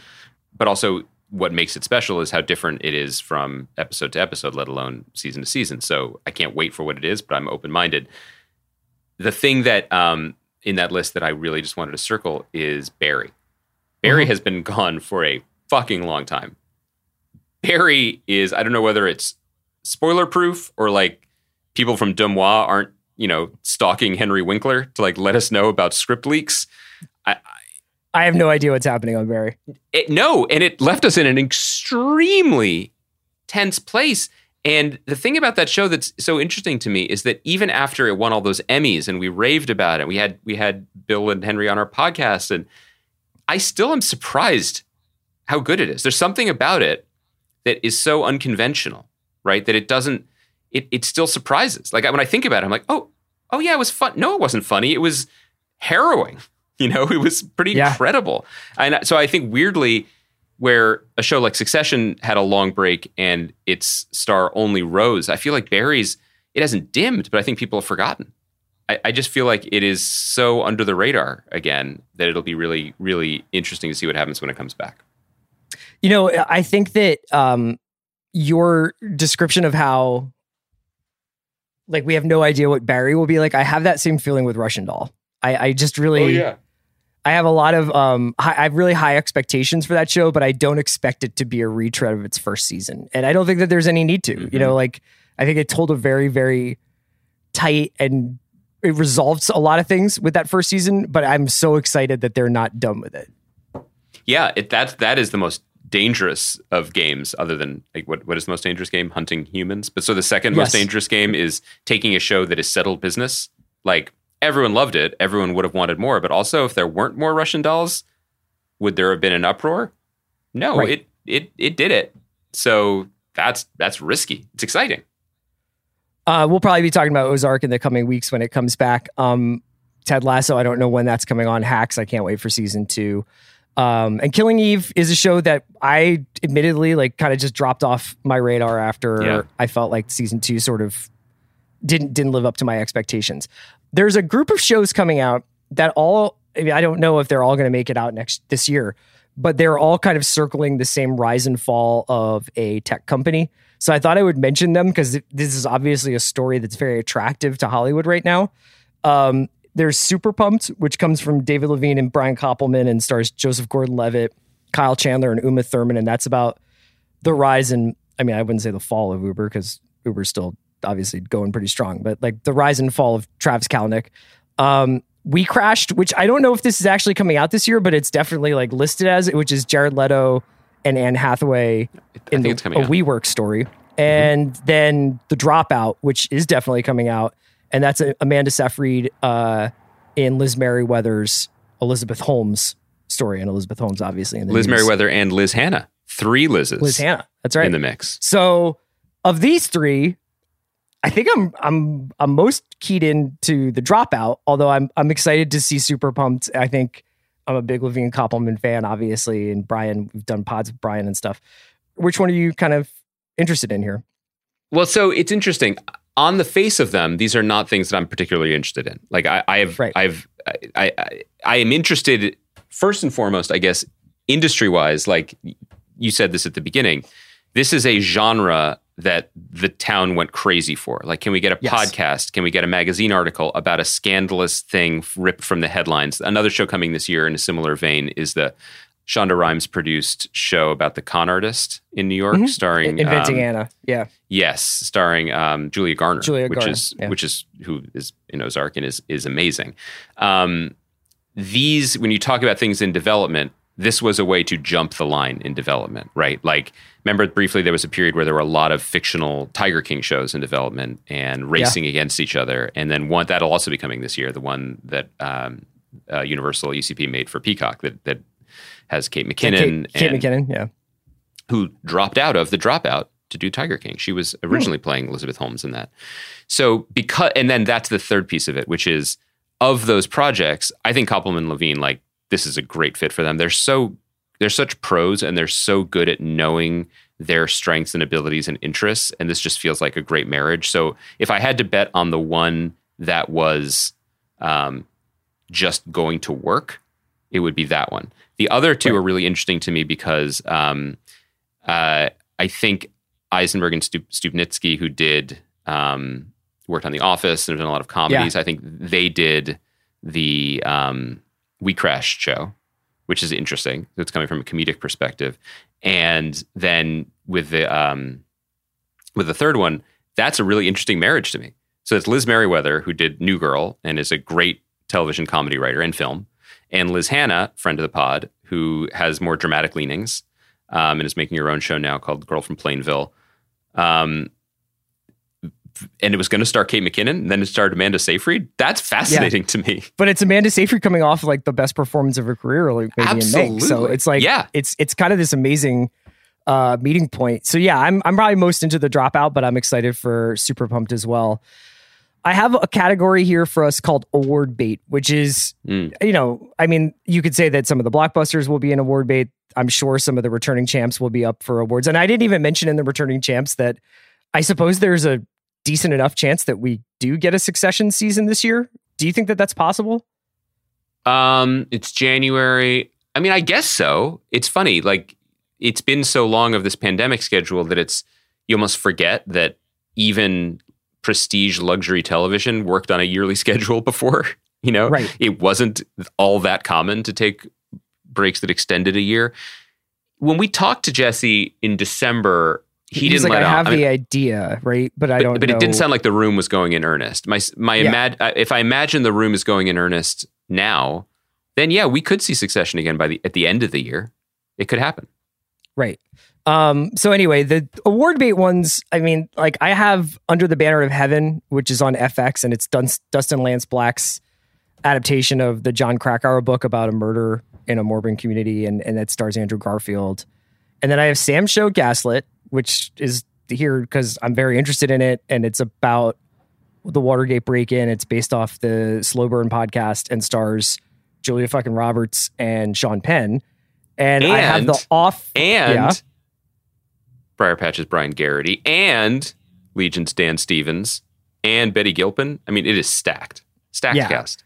But also, what makes it special is how different it is from episode to episode, let alone season to season. So I can't wait for what it is, but I'm open-minded. The thing that um, in that list that I really just wanted to circle is Barry. Barry mm-hmm. has been gone for a fucking long time. Barry is, I don't know whether it's spoiler-proof or like people from Dumois aren't, you know, stalking Henry Winkler to like let us know about script leaks. I, I I have no idea what's happening on Barry. It, no, and it left us in an extremely tense place. And the thing about that show that's so interesting to me is that even after it won all those Emmys and we raved about it, we had we had Bill and Henry on our podcast, and I still am surprised how good it is. There's something about it that is so unconventional, right? That it doesn't, it it still surprises. Like when I think about it, I'm like, oh, oh yeah, it was fun. No, it wasn't funny. It was harrowing. You know, it was pretty yeah. incredible. And so I think weirdly, where a show like Succession had a long break and its star only rose, I feel like Barry's, it hasn't dimmed, but I think people have forgotten. I, I just feel like it is so under the radar again that it'll be really, really interesting to see what happens when it comes back. You know, I think that um, your description of how, like, we have no idea what Barry will be like, I have that same feeling with Russian Doll. I, I just really... Oh, yeah. I have a lot of, um, high, I have really high expectations for that show, but I don't expect it to be a retread of its first season. And I don't think that there's any need to, mm-hmm. you know, like I think it told a very, very tight and it resolves a lot of things with that first season, but I'm so excited that they're not done with it. Yeah, it, that's, that is the most dangerous of games other than like what what is the most dangerous game? Hunting humans. But so the second yes. most dangerous game is taking a show that is settled business. Like everyone loved it. Everyone would have wanted more. But also if there weren't more Russian dolls, would there have been an uproar? No, right. it it it did it. So that's that's risky. It's exciting. Uh, we'll probably be talking about Ozark in the coming weeks when it comes back. Um, Ted Lasso, I don't know when that's coming on. Hacks, I can't wait for season two. Um, and Killing Eve is a show that I admittedly like kind of just dropped off my radar after yeah. I felt like season two sort of didn't didn't live up to my expectations. There's a group of shows coming out that all, I mean, I don't know if they're all going to make it out next this year, but they're all kind of circling the same rise and fall of a tech company. So I thought I would mention them because this is obviously a story that's very attractive to Hollywood right now. Um, there's Super Pumped, which comes from David Levine and Brian Koppelman and stars Joseph Gordon-Levitt, Kyle Chandler, and Uma Thurman. And that's about the rise and, I mean, I wouldn't say the fall of Uber because Uber's still obviously going pretty strong, but like the rise and fall of Travis Kalanick. Um, We Crashed, which I don't know if this is actually coming out this year, but it's definitely like listed as it, which is Jared Leto and Anne Hathaway in the, a WeWork story. And mm-hmm. then The Dropout, which is definitely coming out. And that's a, Amanda Seyfried uh, in Liz Merriweather's Elizabeth Holmes story. And Elizabeth Holmes, obviously. In the Liz news. Merriweather and Liz Hannah. Three Liz's. Liz Hannah. That's right. In the mix. So of these three, I think I'm I'm I'm most keyed into The Dropout, although I'm I'm excited to see Super Pumped. I think I'm a big Levine Koppelman fan, obviously, and Brian, we've done pods with Brian and stuff. Which one are you kind of interested in here? Well, so it's interesting. On the face of them, these are not things that I'm particularly interested in. Like I, I have, right. I've, I, I, I am interested first and foremost, I guess, industry-wise. Like you said this at the beginning, this is a genre that the town went crazy for. Like, can we get a yes. podcast? Can we get a magazine article about a scandalous thing ripped from the headlines? Another show coming this year in a similar vein is the Shonda Rhimes-produced show about the con artist in New York, mm-hmm. starring... Inventing um, Anna, yeah. Yes, starring um, Julia Garner, Julia which Garner, is yeah. which is who is in Ozark and is, is amazing. Um, these, when you talk about things in development, this was a way to jump the line in development, right? Like, remember briefly there was a period where there were a lot of fictional Tiger King shows in development and racing yeah. against each other. And then one that'll also be coming this year, the one that um, uh, Universal U C P made for Peacock that that has Kate McKinnon. Kate, Kate and, McKinnon, yeah. Who dropped out of The Dropout to do Tiger King. She was originally mm. playing Elizabeth Holmes in that. So because, and then that's the third piece of it, which is of those projects, I think Koppelman and Levine, like, this is a great fit for them. They're so, they're such pros and they're so good at knowing their strengths and abilities and interests. And this just feels like a great marriage. So if I had to bet on the one that was um, just going to work, it would be that one. The other two are really interesting to me because um, uh, I think Eisenberg and Stup- Stupnitsky, who did um, worked on The Office and have done a lot of comedies, yeah. I think they did the um, We Crashed show, which is interesting. It's coming from a comedic perspective, and then with the um, with the third one, that's a really interesting marriage to me. So it's Liz Merriweather, who did New Girl and is a great television comedy writer and film. And Liz Hannah, friend of the pod, who has more dramatic leanings um, and is making her own show now called Girl from Plainville. Um, and it was going to star Kate McKinnon, and then it starred Amanda Seyfried. That's fascinating yeah. to me. But it's Amanda Seyfried coming off like the best performance of her career, like maybe Absolutely. in May. So it's like yeah. it's it's kind of this amazing uh, meeting point. So yeah, I'm I'm probably most into The Dropout, but I'm excited for Super Pumped as well. I have a category here for us called award bait, which is, mm. you know, I mean, you could say that some of the blockbusters will be an award bait. I'm sure some of the returning champs will be up for awards. And I didn't even mention in the returning champs that I suppose there's a decent enough chance that we do get a Succession season this year. Do you think that that's possible? Um, it's January. I mean, I guess so. It's funny. Like, it's been so long of this pandemic schedule that it's, you almost forget that even prestige luxury television worked on a yearly schedule before. You know, right. It wasn't all that common to take breaks that extended a year. When we talked to Jesse in December, he He's didn't like, let I out. have I mean, the idea, right? But, but I don't. But know. It didn't sound like The Room was going in earnest. My my yeah. imag- if I imagine The Room is going in earnest now, then yeah, we could see Succession again by the at the end of the year. It could happen. Right. Um, so anyway, the award bait ones, I mean, like I have Under the Banner of Heaven, which is on F X, and it's Dun- Dustin Lance Black's adaptation of the John Krakauer book about a murder in a Mormon community, and, and that stars Andrew Garfield. And then I have Sam Show Gaslit, which is here because I'm very interested in it, and it's about the Watergate break-in. It's based off the Slow Burn podcast and stars Julia fucking Roberts and Sean Penn. And, and I have the off... And... Yeah, Briar Patch's Brian Garrity and Legion's Dan Stevens and Betty Gilpin. I mean, it is stacked. Stacked yeah. cast.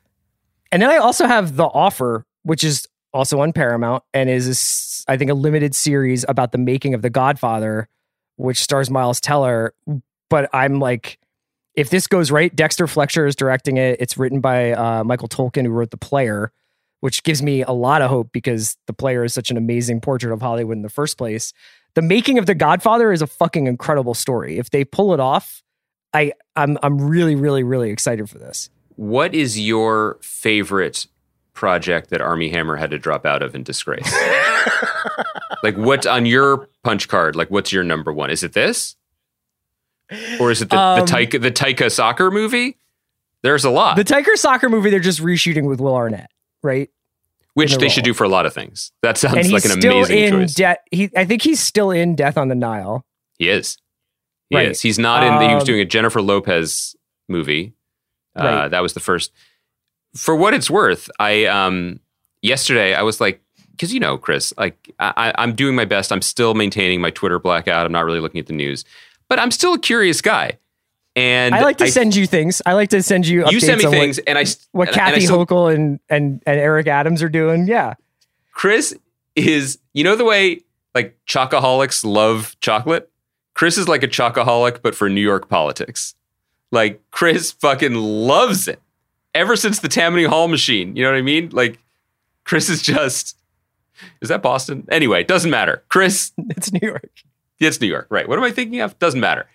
And then I also have The Offer, which is also on Paramount and is, I think, a limited series about the making of The Godfather, which stars Miles Teller. But I'm like, if this goes right, Dexter Fletcher is directing it. It's written by uh, Michael Tolkien, who wrote The Player, which gives me a lot of hope because The Player is such an amazing portrait of Hollywood in the first place. The making of The Godfather is a fucking incredible story. If they pull it off, I, I'm I'm really, really, really excited for this. What is your favorite project that Armie Hammer had to drop out of in disgrace? Like, what's on your punch card? Like, what's your number one? Is it this? Or is it the, um, the, Taika, the Taika soccer movie? There's a lot. The Taika soccer movie, they're just reshooting with Will Arnett, right? Which the they role. should do for a lot of things. That sounds like an amazing in choice. De- he, I think he's still in Death on the Nile. He is. He right. is. He's not in... Um, the, he was doing a Jennifer Lopez movie. Uh, right. That was the first... For what it's worth, I um, yesterday I was like... Because, you know, Chris, like I, I'm doing my best. I'm still maintaining my Twitter blackout. I'm not really looking at the news. But I'm still a curious guy. And I like to I, send you things. I like to send you updates. You send me on things, what, and I what and, Kathy and I still, Hochul and, and and Eric Adams are doing. Yeah, Chris is. You know the way like chocoholics love chocolate. Chris is like a chocoholic, but for New York politics. Like Chris fucking loves it. Ever since the Tammany Hall machine, you know what I mean? Like Chris is just. Is that Boston? Anyway, doesn't matter. Chris, it's New York. It's New York, right? What am I thinking of? Doesn't matter.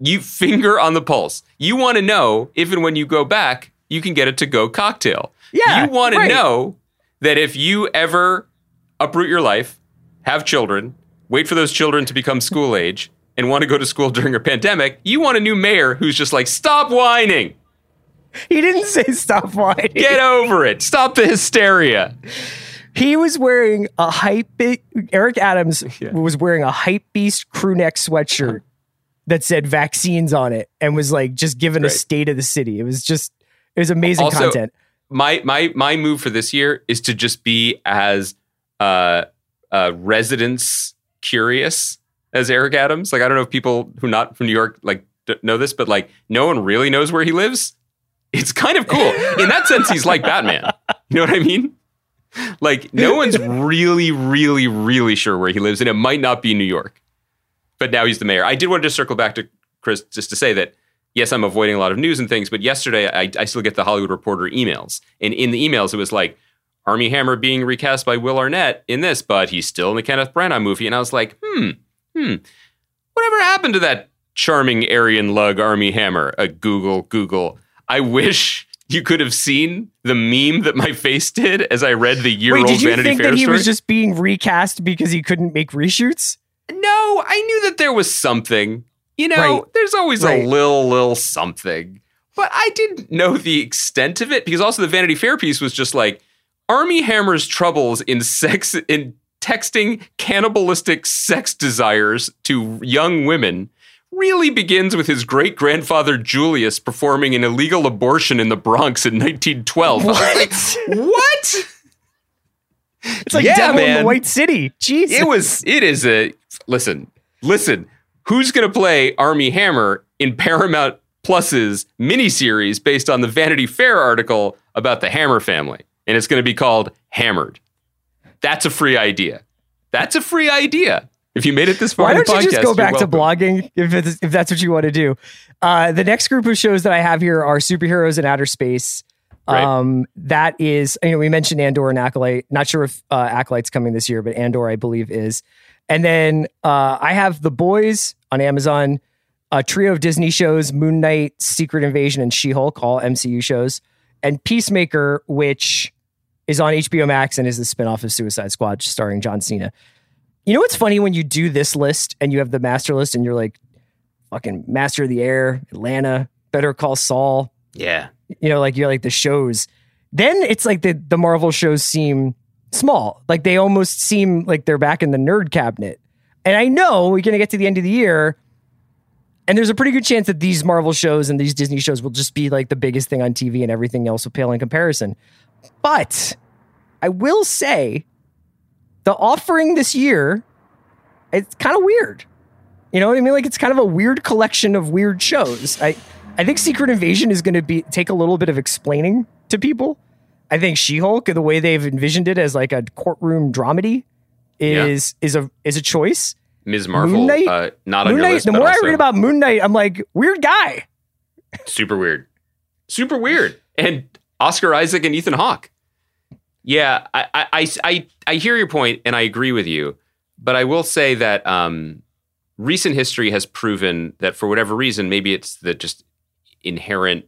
You finger on the pulse. You want to know if and when you go back, you can get a to-go cocktail. Yeah, you want right. to know that if you ever uproot your life, have children, wait for those children to become school age, and want to go to school during a pandemic, you want a new mayor who's just like, stop whining. He didn't say stop whining. Get over it. Stop the hysteria. He was wearing a hype... Eric Adams yeah. was wearing a Hypebeast crew neck sweatshirt that said vaccines on it and was like just given Great. a state of the city. It was just, it was amazing also, content. My, my, my move for this year is to just be as uh, uh, residence curious as Eric Adams. Like, I don't know if people who not from New York, like d- know this, but like no one really knows where he lives. It's kind of cool. In that sense, he's like Batman. You know what I mean? Like no one's really, really, really sure where he lives. And it might not be New York. But now he's the mayor. I did want to just circle back to Chris just to say that, yes, I'm avoiding a lot of news and things, but yesterday I, I still get the Hollywood Reporter emails. And in the emails, it was like, Armie Hammer being recast by Will Arnett in this, but he's still in the Kenneth Branagh movie. And I was like, hmm, hmm, whatever happened to that charming Aryan lug Armie Hammer? A Google, Google. I wish you could have seen the meme that my face did as I read the year-old Vanity Fair story. Wait, did you think that he was just being recast because he couldn't make reshoots? No, I knew that there was something. You know, right. there's always right. a little, little something. But I didn't know the extent of it because also the Vanity Fair piece was just like, Armie Hammer's troubles in sex, in texting cannibalistic sex desires to young women really begins with his great-grandfather Julius performing an illegal abortion in the Bronx in nineteen twelve. What? I was like, what? It's like yeah, Devil man. in the White City. Jesus. It was, it is a, listen, listen, who's going to play Armie Hammer in Paramount Plus's miniseries based on the Vanity Fair article about the Hammer family? And it's going to be called Hammered. That's a free idea. That's a free idea. If you made it this far Why don't in the podcast, you just go back to blogging if, it's, if that's what you want to do. Uh, the next group of shows that I have here are Superheroes in Outer Space, Right. Um, that is, you know, we mentioned Andor and Acolyte. Not sure if uh, Acolyte's coming this year, but Andor, I believe, is. And then uh, I have The Boys on Amazon, a trio of Disney shows, Moon Knight, Secret Invasion, and She-Hulk, all M C U shows, and Peacemaker, which is on H B O Max and is the spinoff of Suicide Squad starring John Cena. You know what's funny when you do this list and you have the master list and you're like, fucking Master of the Air, Atlanta, Better Call Saul. Yeah. You know, like you're like the shows. Then it's like the, the Marvel shows seem small. Like they almost seem like they're back in the nerd cabinet. And I know we're going to get to the end of the year and there's a pretty good chance that these Marvel shows and these Disney shows will just be like the biggest thing on T V and everything else will pale in comparison. But I will say the offering this year, it's kind of weird. You know what I mean? Like it's kind of a weird collection of weird shows. I... I think Secret Invasion is going to be take a little bit of explaining to people. I think She-Hulk, the way they've envisioned it as like a courtroom dramedy, is yeah. is a is a choice. Miz Marvel, Knight, uh, not Moon on your Knight, list. The but more also, I read about Moon Knight, I'm like, weird guy. Super weird, super weird, and Oscar Isaac and Ethan Hawke. Yeah, I I I I hear your point, and I agree with you, but I will say that um, recent history has proven that for whatever reason, maybe it's the just inherent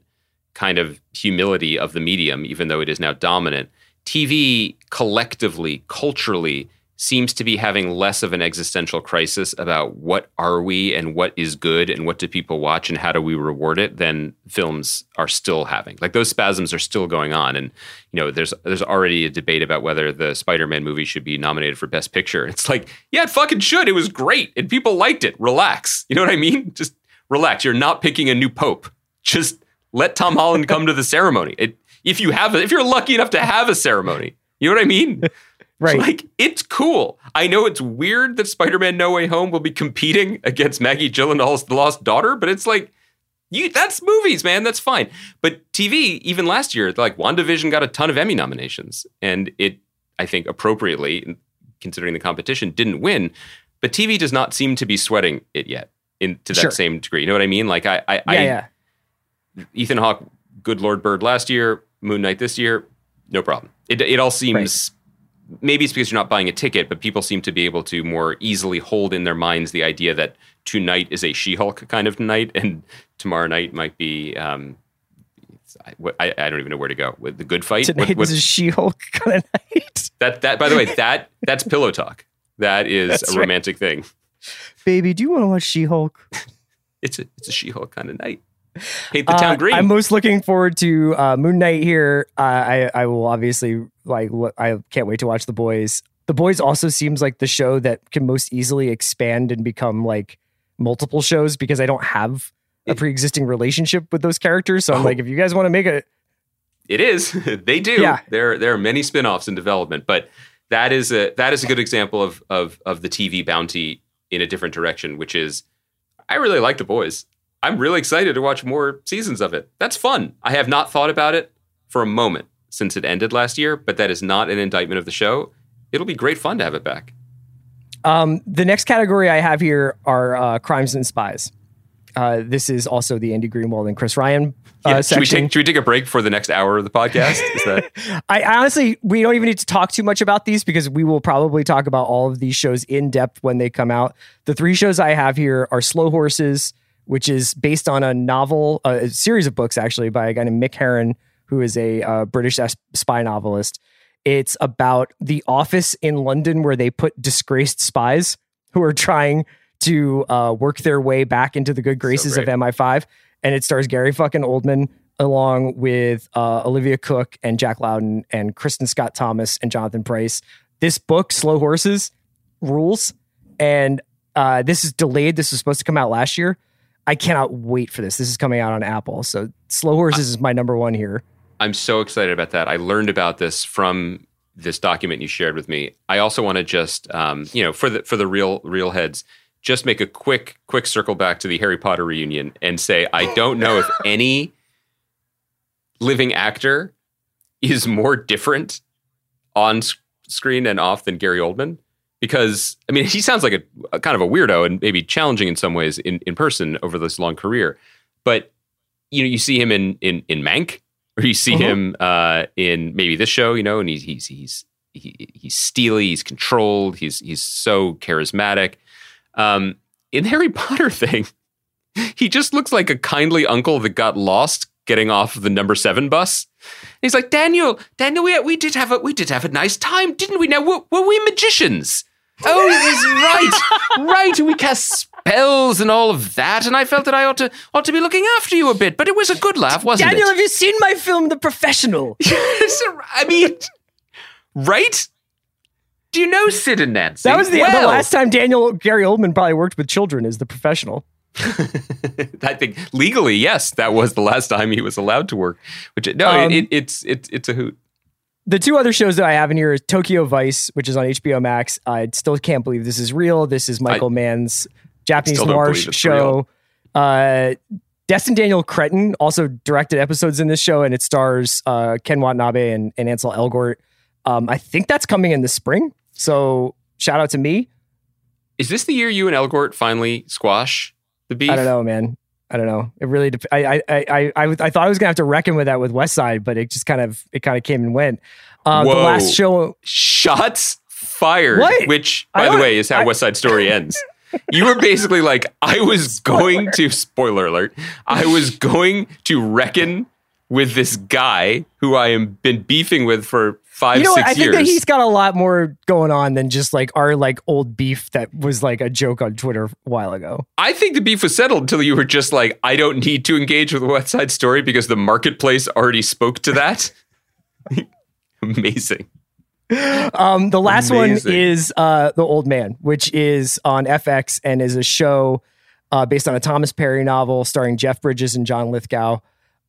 kind of humility of the medium, even though it is now dominant. T V collectively, culturally, seems to be having less of an existential crisis about what are we and what is good and what do people watch and how do we reward it than films are still having. Like those spasms are still going on. And, you know, there's there's already a debate about whether the Spider-Man movie should be nominated for Best Picture. It's like, yeah, it fucking should. It was great. And people liked it. Relax. You know what I mean? Just relax. You're not picking a new pope. Just let Tom Holland come to the ceremony. It, if you have, if you're lucky enough to have a ceremony, you know what I mean? Right. So like, it's cool. I know it's weird that Spider-Man No Way Home will be competing against Maggie Gyllenhaal's The Lost Daughter, but it's like, you, that's movies, man. That's fine. But T V, even last year, like WandaVision got a ton of Emmy nominations. And it, I think appropriately, considering the competition, didn't win. But T V does not seem to be sweating it yet in, to that sure. same degree. You know what I mean? Like, I... I, yeah, I yeah. Ethan Hawke, Good Lord Bird last year, Moon Knight this year, no problem. It it all seems, right. Maybe it's because you're not buying a ticket, but people seem to be able to more easily hold in their minds the idea that tonight is a She-Hulk kind of night, and tomorrow night might be, um, I, I, I don't even know where to go, with The Good Fight. Tonight what, what, is a She-Hulk kind of night. That, that, by the way, that that's pillow talk. That is that's a romantic right. thing. Baby, do you want to watch She-Hulk? it's a It's a She-Hulk kind of night. Paint the town uh, green. I'm most looking forward to uh, Moon Knight here. Uh, I I will obviously like. Lo- I can't wait to watch The Boys. The Boys also seems like the show that can most easily expand and become like multiple shows because I don't have a pre-existing relationship with those characters. So I'm oh. like, if you guys want to make a, it is they do. Yeah. There there are many spinoffs in development, but that is a that is a good example of of of the T V bounty in a different direction, which is I really like The Boys. I'm really excited to watch more seasons of it. That's fun. I have not thought about it for a moment since it ended last year, but that is not an indictment of the show. It'll be great fun to have it back. Um, the next category I have here are uh, crimes and spies. Uh, this is also the Andy Greenwald and Chris Ryan uh, yeah, should section. We take, should we take a break for the next hour of the podcast? Is that- I honestly, we don't even need to talk too much about these because we will probably talk about all of these shows in depth when they come out. The three shows I have here are Slow Horses, which is based on a novel, a series of books, actually, by a guy named Mick Herron, who is a uh, British spy novelist. It's about the office in London where they put disgraced spies who are trying to uh, work their way back into the good graces so of M I five. And it stars Gary fucking Oldman, along with uh, Olivia Cooke and Jack Loudon and Kristen Scott Thomas and Jonathan Pryce. This book, Slow Horses, rules. And uh, this is delayed. This was supposed to come out last year. I cannot wait for this. This is coming out on Apple. So Slow Horses is my number one here. I'm so excited about that. I learned about this from this document you shared with me. I also want to just, um, you know, for the for the real real heads, just make a quick, quick circle back to the Harry Potter reunion and say, I don't know if any living actor is more different on sc- screen and off than Gary Oldman. Because, I mean, he sounds like a, a kind of a weirdo and maybe challenging in some ways in, in person over this long career. But, you know, you see him in in, in Mank, where you see mm-hmm. him uh, in maybe this show, you know, and he's he's he's he, he's steely, he's controlled, he's he's so charismatic. Um, in the Harry Potter thing, he just looks like a kindly uncle that got lost getting off the number seven bus. And he's like, Daniel, Daniel, we, we did have a we did have a nice time, didn't we? Now were, were we magicians? Oh, it is right, right. And we cast spells and all of that. And I felt that I ought to ought to be looking after you a bit. But it was a good laugh, wasn't Daniel, it? Daniel, have you seen my film, The Professional? Yes, I mean, right? Do you know Sid and Nancy? That was the, well, the last time Daniel Gary Oldman probably worked with children is The Professional. I think legally, yes, that was the last time he was allowed to work. Which no, um, it, it, it's it's it's a hoot. The two other shows that I have in here is Tokyo Vice, which is on H B O Max. I still can't believe this is real. This is Michael I, Mann's Japanese noir show. Uh, Destin Daniel Cretton also directed episodes in this show, and it stars uh, Ken Watanabe and, and Ansel Elgort. Um, I think that's coming in the spring. So shout out to me. Is this the year you and Elgort finally squash the beef? I don't know, man. I don't know. It really. Dep- I, I I I I thought I was gonna have to reckon with that with West Side, but it just kind of it kind of came and went. Uh, Whoa! The last show, shots fired. What? Which, by the way, is how I, West Side Story ends. You were basically like, I was spoiler. going to spoiler alert. I was going to reckon with this guy who I have been beefing with for five, you know six what? I years. I think that he's got a lot more going on than just like our like old beef that was like a joke on Twitter a while ago. I think the beef was settled until you were just like, I don't need to engage with West Side Story because the marketplace already spoke to that. Amazing. Um, the last Amazing. one is uh, The Old Man, which is on F X and is a show uh, based on a Thomas Perry novel starring Jeff Bridges and John Lithgow.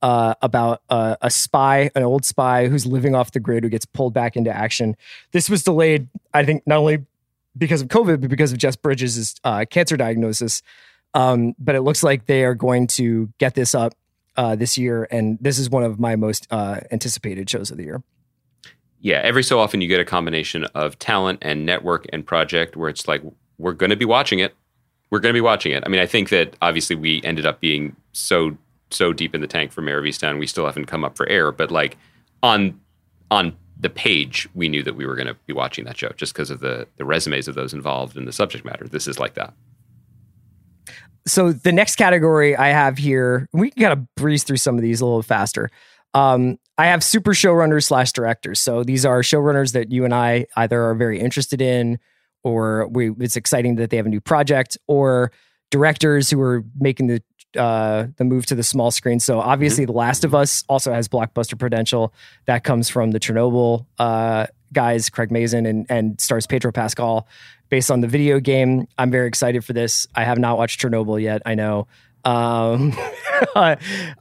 Uh, about uh, a spy, an old spy who's living off the grid, who gets pulled back into action. This was delayed, I think, not only because of COVID, but because of Jeff Bridges' uh, cancer diagnosis. Um, but it looks like they are going to get this up uh, this year. And this is one of my most uh, anticipated shows of the year. Yeah, every so often you get a combination of talent and network and project where it's like, we're going to be watching it. We're going to be watching it. I mean, I think that obviously we ended up being so... so deep in the tank for Mayor of Easttown, we still haven't come up for air. But like on on the page, we knew that we were going to be watching that show just because of the the resumes of those involved in the subject matter. This is like that. So the next category I have here, we can kind of breeze through some of these a little faster. Um, I have super showrunners slash directors. So these are showrunners that you and I either are very interested in, or we, it's exciting that they have a new project, or directors who are making the uh the move to the small screen. So obviously mm-hmm. The Last of Us also has blockbuster potential. That comes from the Chernobyl uh guys, Craig Mazin, and and stars Pedro Pascal, based on the video game. I'm very excited for this. I have not watched Chernobyl yet. I know. Um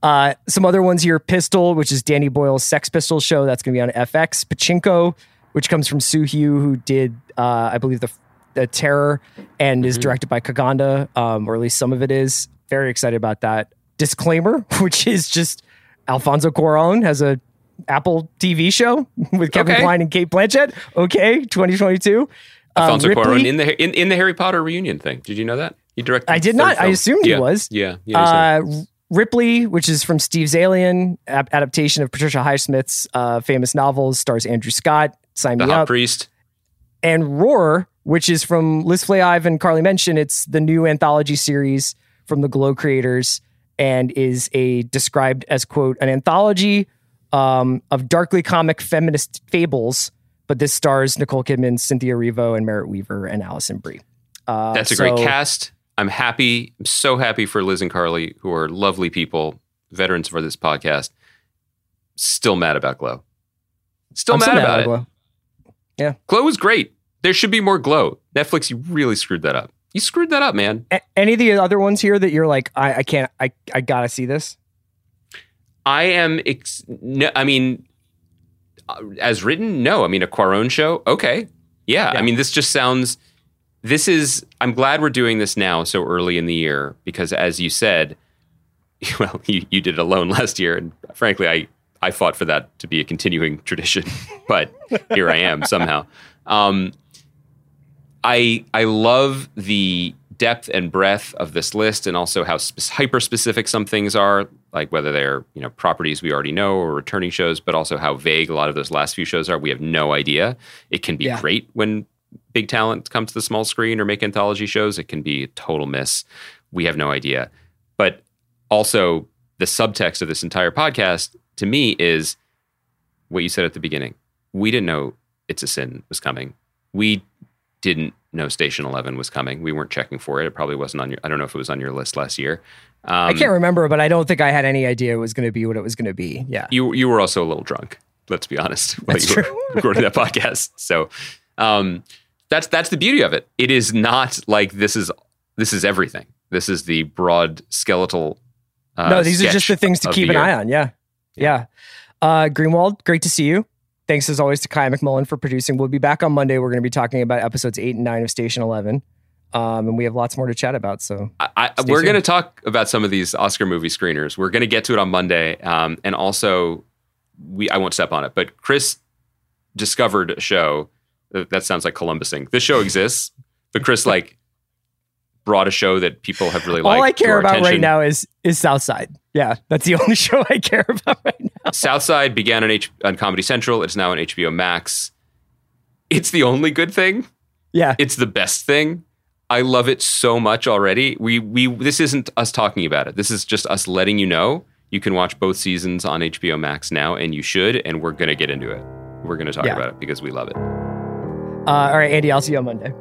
uh some other ones here. Pistol, which is Danny Boyle's Sex Pistols show. That's gonna be on F X. Pachinko, which comes from Soo Hyun, who did uh I believe the the Terror, and mm-hmm. is directed by Kaganda, um or at least some of it is. Very excited about that. Disclaimer, which is just Alfonso Cuarón has a Apple T V show with Kevin okay. Kline and Kate Blanchett. Okay, twenty twenty-two. Alfonso um, Cuarón in the in, in the Harry Potter reunion thing. Did you know that he directed? I did not. Film. I assumed yeah. he was. Yeah. yeah uh, Ripley, which is from Steve's Alien, ap- adaptation of Patricia Highsmith's uh, famous novels, stars Andrew Scott. Sign the me Hot up. Priest. And Roar, which is from Liz Flahive and Carly Mention. It's the new anthology series from the Glow creators, and is a described as, quote, an anthology um, of darkly comic feminist fables, but this stars Nicole Kidman, Cynthia Erivo, and Merritt Weaver, and Alison Brie. Uh, That's a so, great cast. I'm happy. I'm so happy for Liz and Carly, who are lovely people, veterans for this podcast. Still mad about Glow. Still mad, still mad about, about it. Glow. Yeah. Glow was great. There should be more Glow. Netflix, you really screwed that up. You screwed that up, man. A- any of the other ones here that you're like, I, I can't, I, I gotta see this? I am, ex- no, I mean, as written, no. I mean, a Cuarón show, okay. Yeah. yeah, I mean, this just sounds, this is, I'm glad we're doing this now so early in the year, because as you said, well, you, you did it alone last year, and frankly, I, I fought for that to be a continuing tradition, but here I am somehow. Um I I love the depth and breadth of this list, and also how sp- hyper specific some things are. like whether they're, you know, properties we already know or returning shows, but also how vague a lot of those last few shows are. We have no idea. It can be yeah. great when big talent comes to the small screen or make anthology shows. It can be a total miss. We have no idea. But also the subtext of this entire podcast to me is what you said at the beginning. We didn't know It's a Sin was coming. We didn't know Station Eleven was coming. We weren't checking for it. It probably wasn't on your, I don't know if it was on your list last year. Um, I can't remember, but I don't think I had any idea it was going to be what it was going to be. Yeah. You you were also a little drunk, let's be honest, while that's you true. were recording that podcast. So um, that's that's the beauty of it. It is not like this is this is everything. This is the broad skeletal uh, no, these are just the things to keep an year. eye on. Yeah. Yeah. yeah. Uh, Greenwald, great to see you. Thanks, as always, to Kaya McMullen for producing. We'll be back on Monday. We're going to be talking about episodes eight and nine of Station Eleven, um, and we have lots more to chat about. So I, I, we're going to talk about some of these Oscar movie screeners. We're going to get to it on Monday, um, and also we I won't step on it, but Chris discovered a show. That sounds like Columbusing. This show exists, but Chris like brought a show that people have really liked. All I care about attention. right now is is Southside. Yeah, that's the only show I care about right now. Southside began on, H- on Comedy Central. It's now on H B O Max. It's the only good thing. Yeah. It's the best thing. I love it so much already. We we This isn't us talking about it. This is just us letting you know. You can watch both seasons on H B O Max now, and you should, and we're going to get into it. We're going to talk yeah. about it because we love it. Uh, all right, Andy, I'll see you on Monday.